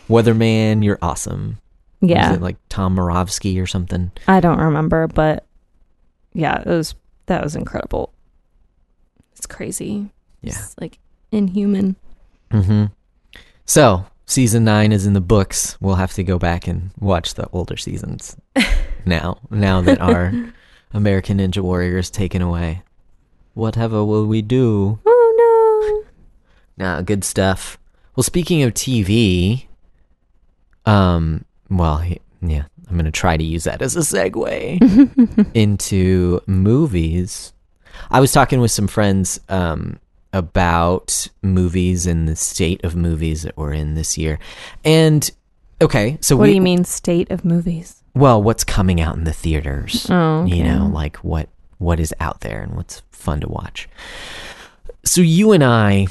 Weatherman, you're awesome. Yeah. Was it like Tom Moravsky or something? I don't remember, but yeah, it was that was incredible. It's crazy. Yeah. It's like inhuman. Mm-hmm. So season nine is in the books. We'll have to go back and watch the older seasons now, now that our American Ninja Warrior is taken away. Whatever will we do? Oh, no. Nah, good stuff. Well, speaking of T V, um, well, yeah. I'm going to try to use that as a segue into movies. I was talking with some friends um, about movies and the state of movies that we're in this year. And, okay, so what we, do you mean state of movies? Well, what's coming out in the theaters? Oh, okay. You know, like what what is out there and what's fun to watch. So you and I,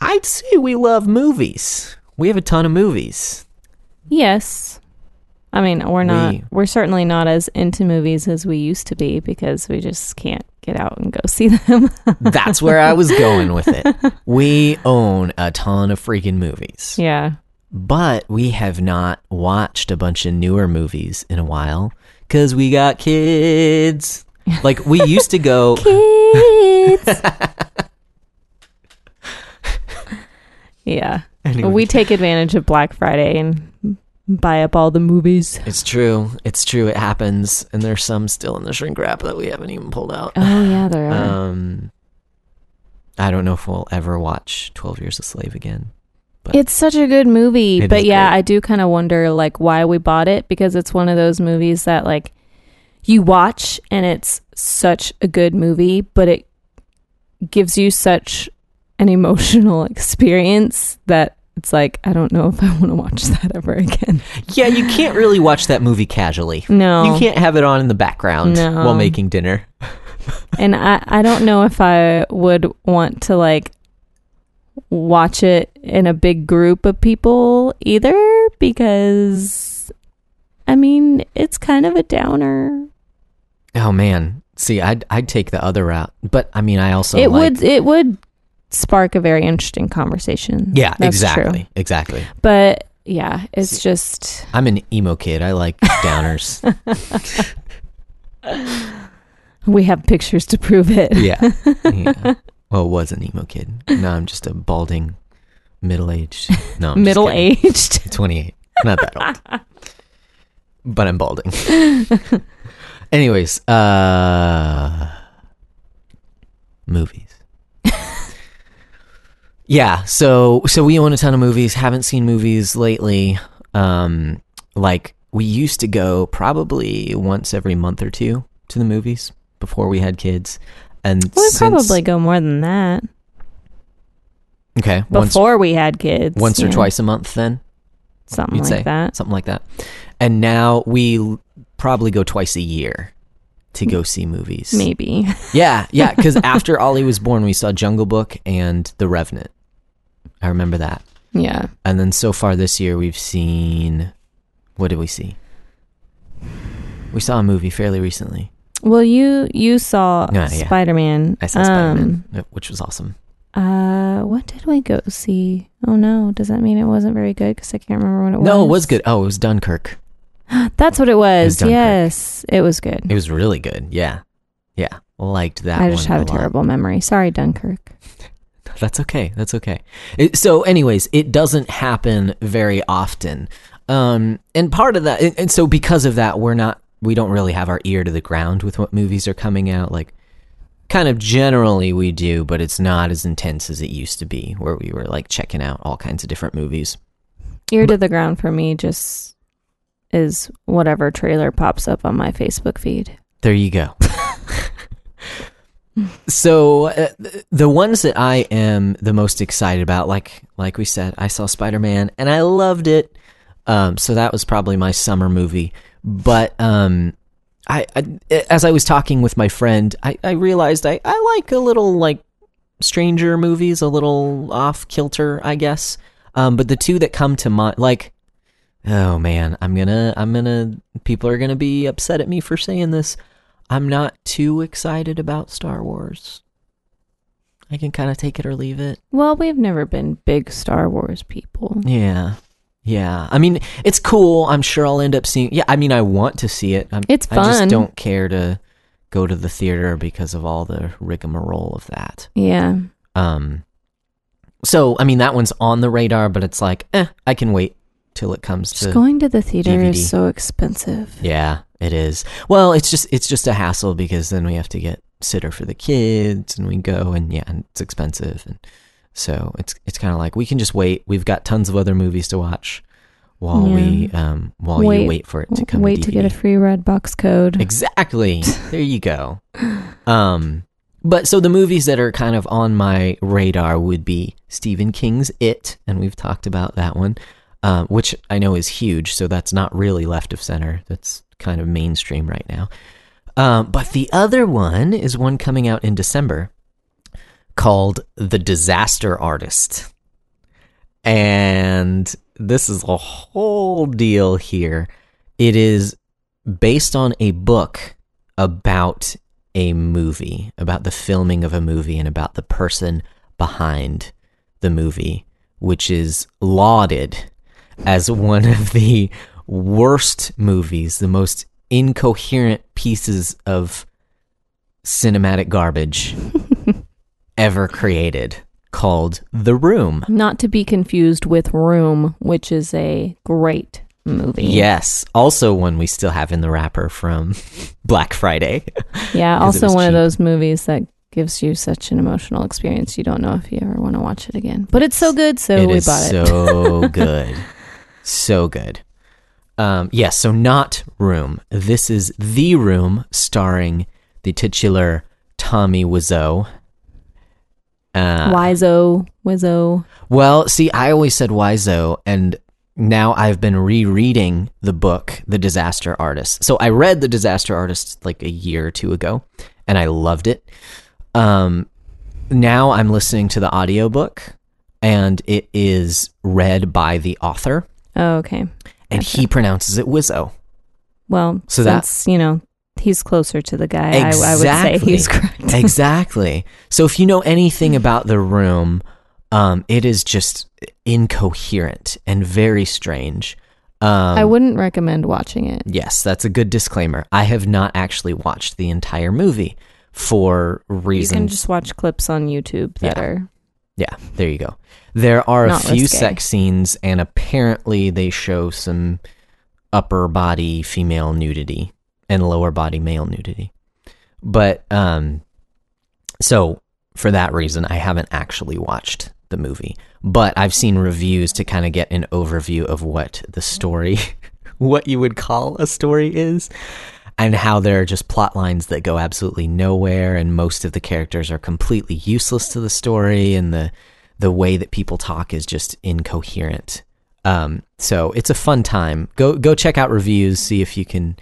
I'd say we love movies. We have a ton of movies. Yes. I mean, we're not, we, we're certainly not as into movies as we used to be because we just can't get out and go see them. That's where I was going with it. We own a ton of freaking movies. Yeah. But we have not watched a bunch of newer movies in a while because we got kids. Like, we used to go. Kids. Yeah. Anyway. We take advantage of Black Friday and buy up all the movies. It's true. It's true. It happens. And there's some still in the shrink wrap that we haven't even pulled out. Oh, yeah, there are. Um, I don't know if we'll ever watch twelve years a slave again. But it's such a good movie. But yeah, great. I do kind of wonder like why we bought it because it's one of those movies that like you watch and it's such a good movie, but it gives you such an emotional experience that it's like, I don't know if I want to watch that ever again. Yeah, you can't really watch that movie casually. No. You can't have it on in the background no. while making dinner. And I, I don't know if I would want to like watch it in a big group of people either, because I mean, it's kind of a downer. Oh man. See, I'd, I'd take the other route, but I mean, I also, it like, would, it would spark a very interesting conversation. Yeah, That's exactly. True. Exactly. But yeah, it's See, just, I'm an emo kid. I like downers. We have pictures to prove it. Yeah. Yeah. Well, was an emo kid. No, I'm just a balding, middle-aged. No, I'm middle-aged. twenty-eight. Not that old. But I'm balding. Anyways, uh, movies. Yeah, so so we own a ton of movies. Haven't seen movies lately. Um, like we used to go probably once every month or two to the movies before we had kids. And we we'll probably go more than that. Okay. Before once, we had kids. Once yeah. or twice a month then? Something you'd like say. that. Something like that. And now we l- probably go twice a year to go see movies. Maybe. Yeah, yeah, because after Ollie was born, we saw Jungle Book and The Revenant. I remember that. Yeah. And then so far this year, we've seen... What did we see? We saw a movie fairly recently. Well, you you saw yeah, yeah. Spider-Man. I saw um, Spider-Man, which was awesome. Uh, what did we go see? Oh, no. Does that mean it wasn't very good? Because I can't remember when it was. No, it was good. Oh, it was Dunkirk. That's what it was. It was yes. It was good. It was really good. Yeah. Yeah. Liked that one. I just have a terrible memory. Sorry, Dunkirk. That's okay. That's okay. It, so anyways, it doesn't happen very often. Um, and part of that, and, and so because of that, we're not, we don't really have our ear to the ground with what movies are coming out. Like, kind of generally we do, but it's not as intense as it used to be, where we were like checking out all kinds of different movies. Ear but, to the ground for me just is whatever trailer pops up on my Facebook feed. There you go. So uh, the ones that I am the most excited about, like like we said, I saw Spider-Man and I loved it. Um, so that was probably my summer movie. But um, I, I, as I was talking with my friend, I, I realized I, I like a little like stranger movies, a little off kilter, I guess. Um, but the two that come to mind, like, oh man, I'm gonna, I'm gonna, people are gonna be upset at me for saying this. I'm not too excited about Star Wars. I can kind of take it or leave it. Well, we've never been big Star Wars people. Yeah. Yeah, I mean, it's cool. I'm sure I'll end up seeing... Yeah, I mean, I want to see it. I'm, it's fun. I just don't care to go to the theater because of all the rigmarole of that. Yeah. Um. So, I mean, that one's on the radar, but it's like, eh, I can wait till it comes just to going to the theater D V D. Is so expensive. Yeah, it is. Well, it's just it's just a hassle because then we have to get sitter for the kids, and we go, and yeah, and it's expensive, and... So it's it's kind of like we can just wait. We've got tons of other movies to watch while yeah. we um while wait, you wait for it to come. Wait to, to get a free red box code. Exactly. There you go. Um, but so the movies that are kind of on my radar would be Stephen King's It, and we've talked about that one, um, which I know is huge. So that's not really left of center. That's kind of mainstream right now. Um, but the other one is one coming out in December. Called The Disaster Artist. And this is a whole deal here. It is based on a book about a movie, about the filming of a movie and about the person behind the movie, which is lauded as one of the worst movies, the most incoherent pieces of cinematic garbage ever created, called The Room. Not to be confused with Room, which is a great movie. Yes. Also one we still have in the wrapper from Black Friday. Yeah, also one cheap. of those movies that gives you such an emotional experience you don't know if you ever want to watch it again. But it's so good, so it we bought it. So good. So good. Um, yes, yeah, so not Room. This is The Room, starring the titular Tommy Wiseau. Uh, Wiseau, Wiseau. Well, see, I always said Wiseau, and now I've been rereading the book, The Disaster Artist. So I read The Disaster Artist like a year or two ago, and I loved it. Um, now I'm listening to the audiobook, and it is read by the author. Oh, okay. And gotcha. He pronounces it Wiseau. Well, so that's, you know, he's closer to the guy. Exactly. I, I would say he's correct. Exactly. So if you know anything about The Room, um, it is just incoherent and very strange. Um, I wouldn't recommend watching it. Yes, that's a good disclaimer. I have not actually watched the entire movie for reasons. You can just watch clips on YouTube that yeah. are... Yeah, there you go. There are not a few risque. Sex scenes, and apparently they show some upper body female nudity and lower body male nudity. But, um, so for that reason, I haven't actually watched the movie, but I've seen reviews to kind of get an overview of what the story, what you would call a story is, and how there are just plot lines that go absolutely nowhere, and most of the characters are completely useless to the story, and the the way that people talk is just incoherent. Um, so it's a fun time. Go go check out reviews, see if you can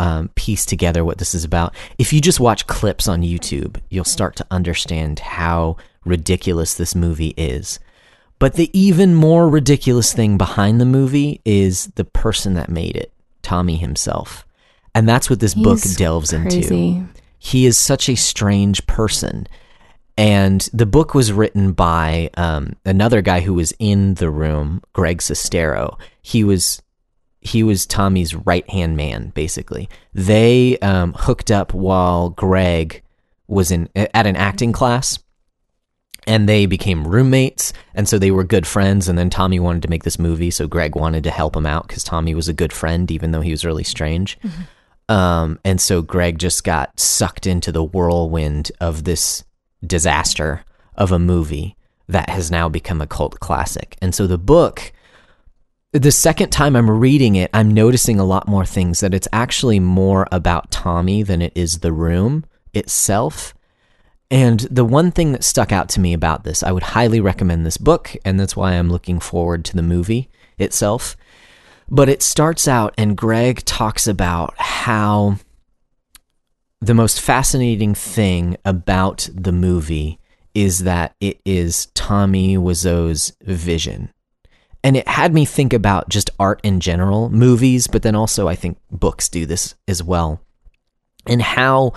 um, piece together what this is about. If you just watch clips on YouTube, you'll start to understand how ridiculous this movie is. But the even more ridiculous thing behind the movie is the person that made it, Tommy himself. And that's what this He's book delves crazy. into. He is such a strange person. And the book was written by um, another guy who was in The Room, Greg Sestero. He was he was Tommy's right-hand man, basically. They um, hooked up while Greg was in at an acting class, and they became roommates, and so they were good friends, and then Tommy wanted to make this movie, so Greg wanted to help him out because Tommy was a good friend, even though he was really strange. Mm-hmm. Um, and so Greg just got sucked into the whirlwind of this disaster of a movie that has now become a cult classic. And so the book, the second time I'm reading it, I'm noticing a lot more things, that it's actually more about Tommy than it is The Room itself. And the one thing that stuck out to me about this, I would highly recommend this book, and that's why I'm looking forward to the movie itself. But it starts out, and Greg talks about how the most fascinating thing about the movie is that it is Tommy Wiseau's vision. And it had me think about just art in general, movies, but then also I think books do this as well. And how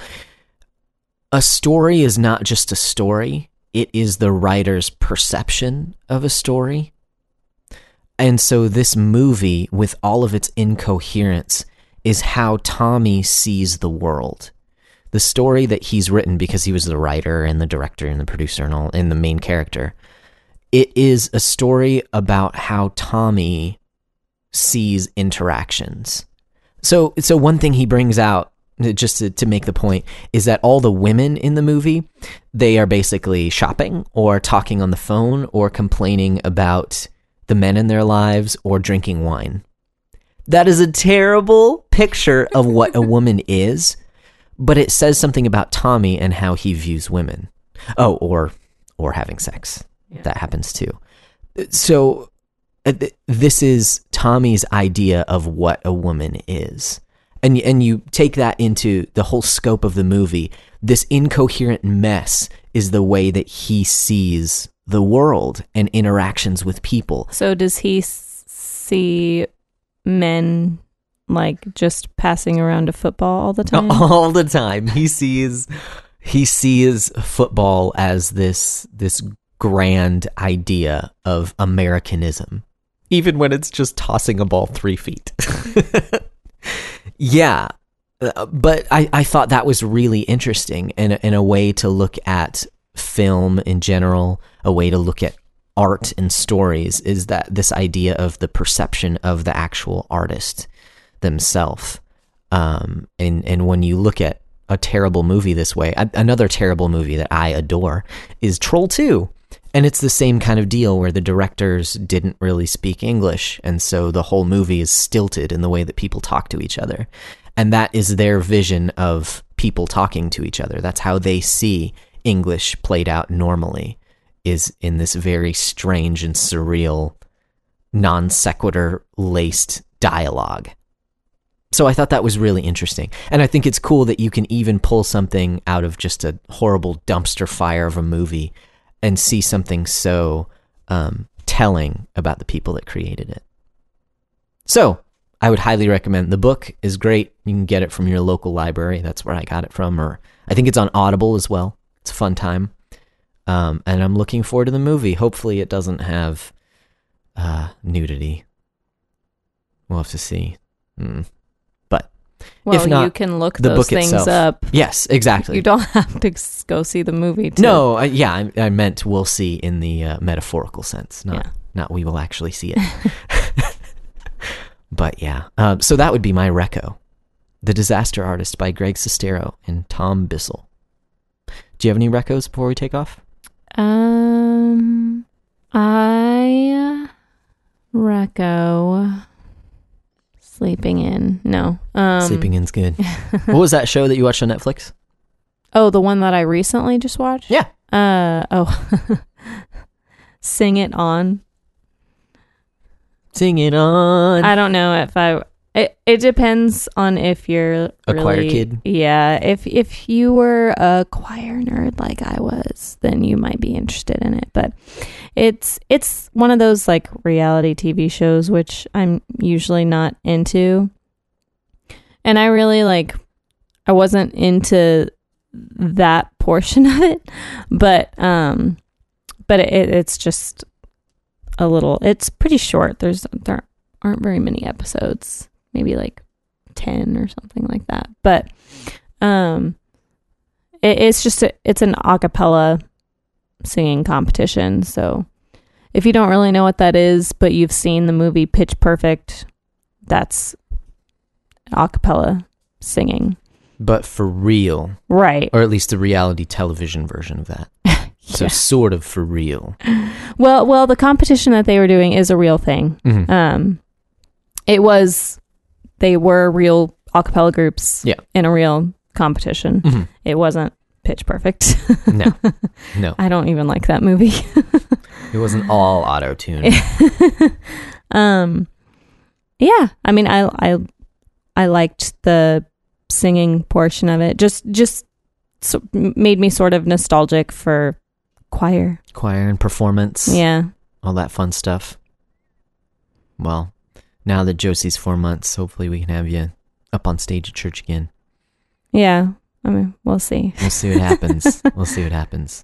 a story is not just a story, it is the writer's perception of a story. And so this movie, with all of its incoherence, is how Tommy sees the world. The story that he's written, because he was the writer and the director and the producer and all, and the main character, it is a story about how Tommy sees interactions. So, so one thing he brings out, just to, to make the point, is that all the women in the movie, they are basically shopping or talking on the phone or complaining about the men in their lives or drinking wine. That is a terrible picture of what a woman is. But it says something about Tommy and how he views women. Oh, or or having sex. Yeah. That happens too. So uh, th- this is Tommy's idea of what a woman is. And, and you take that into the whole scope of the movie. This incoherent mess is the way that he sees the world and interactions with people. So does he s- see men... like just passing around a football all the time? All the time. He sees he sees football as this this grand idea of Americanism, even when it's just tossing a ball three feet. Yeah. Uh, but I, I thought that was really interesting, and in a way to look at film in general, a way to look at art and stories, is that this idea of the perception of the actual artist themselves. Um, and, and when you look at a terrible movie this way, a, another terrible movie that I adore is Troll two. And it's the same kind of deal where the directors didn't really speak English. And so the whole movie is stilted in the way that people talk to each other. And that is their vision of people talking to each other. That's how they see English played out normally, is in this very strange and surreal, non sequitur laced dialogue. So I thought that was really interesting. And I think it's cool that you can even pull something out of just a horrible dumpster fire of a movie and see something so um, telling about the people that created it. So I would highly recommend. The book is great. You can get it from your local library. That's where I got it from. Or I think it's on Audible as well. It's a fun time. Um, and I'm looking forward to the movie. Hopefully it doesn't have uh, nudity. We'll have to see. Mm. But well, if not, you can look those things itself, up. Yes, exactly. You don't have to go see the movie. Too. No, I, yeah, I, I meant we'll see in the uh, metaphorical sense, not yeah. not we will actually see it. But yeah, um, so that would be my reco, The Disaster Artist by Greg Sestero and Tom Bissell. Do you have any recos before we take off? Um, I reco Sleeping In. No. Um, Sleeping In's good. What was that show that you watched on Netflix? Oh, the one that I recently just watched? Yeah. Uh Oh. Sing It On. Sing It On. I don't know if I... It it depends on if you're a really, choir kid. Yeah, if if you were a choir nerd like I was, then you might be interested in it. But it's it's one of those like reality T V shows which I'm usually not into. And I really like I wasn't into that portion of it, but um but it it's just a little it's pretty short. There's there aren't very many episodes. Maybe like ten or something like that. But um, it, it's just, a, it's an a cappella singing competition. So if you don't really know what that is, but you've seen the movie Pitch Perfect, that's a cappella singing. But for real. Right. Or at least the reality television version of that. So yeah. Sort of for real. Well, well, the competition that they were doing is a real thing. Mm-hmm. Um, it was... They were real a cappella groups yeah. in a real competition. Mm-hmm. It wasn't Pitch Perfect. No. No. I don't even like that movie. It wasn't all auto-tuned. um, yeah. I mean, I, I I liked the singing portion of it. Just just so, made me sort of nostalgic for choir. Choir and performance. Yeah. All that fun stuff. Well... Now that Josie's four months, hopefully we can have you up on stage at church again. Yeah. I mean, we'll see. We'll see what happens. We'll see what happens.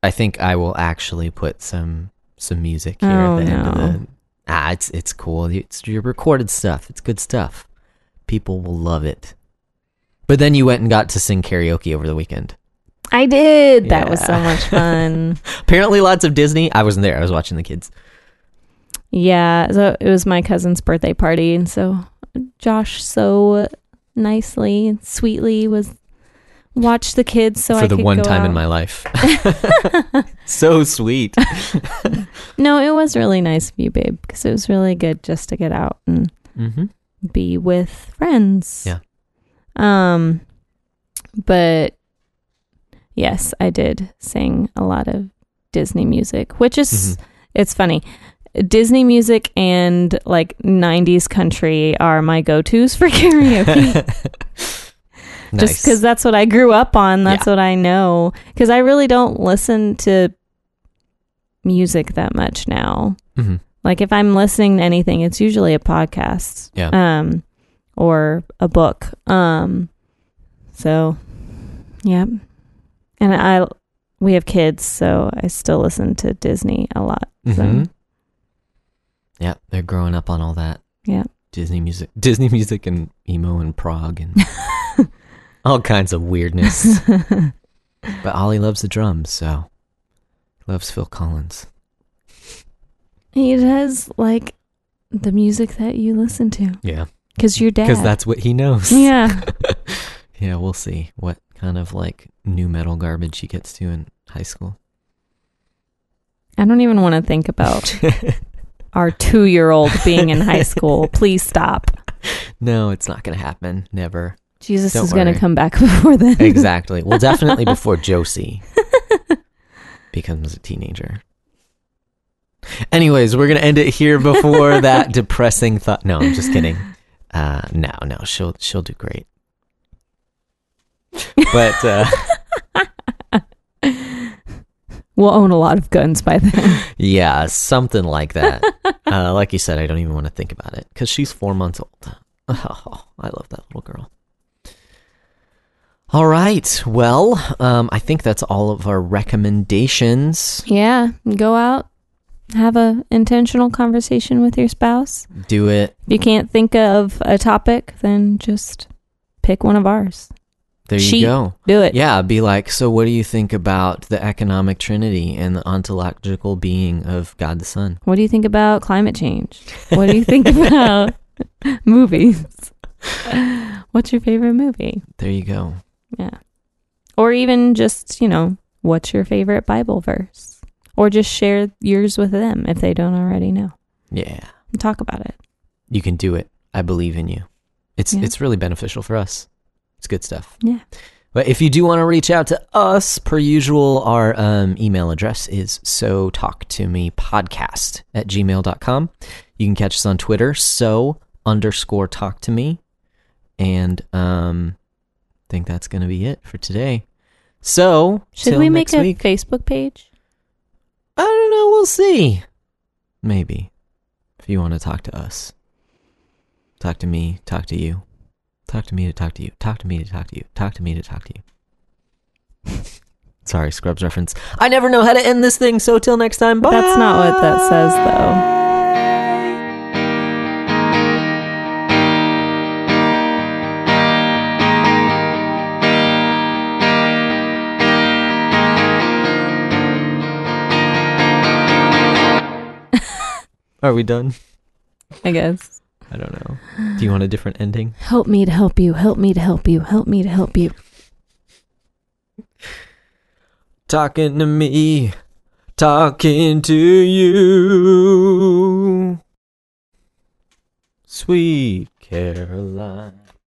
I think I will actually put some some music here oh, at the no. end of the... Ah, it's, it's cool. It's your recorded stuff. It's good stuff. People will love it. But then you went and got to sing karaoke over the weekend. I did. Yeah. That was so much fun. Apparently lots of Disney. I wasn't there. I was watching the kids. Yeah, so it was my cousin's birthday party, and so Josh so nicely and sweetly was watched the kids so I could go out. For the one time in my life. So sweet. No, it was really nice of you, babe, because it was really good just to get out and mm-hmm. be with friends. Yeah. Um, but yes, I did sing a lot of Disney music, which is, mm-hmm. it's funny. Disney music and like nineties country are my go-tos for karaoke. Nice. Just because that's what I grew up on. That's yeah. what I know. Because I really don't listen to music that much now. Mm-hmm. Like if I'm listening to anything, it's usually a podcast yeah. um, or a book. Um, so, yeah. And I we have kids, so I still listen to Disney a lot. So. Mm-hmm. Yeah, they're growing up on all that. Yeah. Disney music. Disney music and emo and prog and all kinds of weirdness. But Ollie loves the drums, so he loves Phil Collins. He does like the music that you listen to. Yeah. Because your dad. Because that's what he knows. Yeah. Yeah, we'll see what kind of like new metal garbage he gets to in high school. I don't even want to think about our two-year-old being in high school. Please stop. No, it's not going to happen. Never. Jesus Don't is going to come back before then. Exactly. Well, definitely before Josie becomes a teenager. Anyways, we're going to end it here before that depressing thought. No, I'm just kidding. Uh, no, no, she'll she'll do great. But uh, we'll own a lot of guns by then. Yeah, something like that. Uh, like you said, I don't even want to think about it because she's four months old. Oh, I love that little girl. All right. Well, um, I think that's all of our recommendations. Yeah. Go out. Have a intentional conversation with your spouse. Do it. If you can't think of a topic, then just pick one of ours. There you Sheep. go. Do it. Yeah. Be like, so what do you think about the economic trinity and the ontological being of God the Son? What do you think about climate change? What do you think about movies? What's your favorite movie? There you go. Yeah. Or even just, you know, what's your favorite Bible verse? Or just share yours with them if they don't already know. Yeah. And talk about it. You can do it. I believe in you. It's yeah. it's really beneficial for us. It's good stuff. Yeah. But if you do want to reach out to us, per usual, our um, email address is so talk to me podcast at gmail dot com. You can catch us on Twitter, so underscore talk to me. And um I think that's gonna be it for today. So should we make a week, Facebook page? I don't know, we'll see. Maybe. If you want to talk to us. Talk to me, talk to you. Talk to me to talk to you. Talk to me to talk to you. Talk to me to talk to you. Sorry, Scrubs reference. I never know how to end this thing, so till next time. Bye. That's not what that says though. Are we done? I guess. I don't know. Do you want a different ending? Help me to help you. Help me to help you. Help me to help you. Talking to me. Talking to you. Sweet Caroline.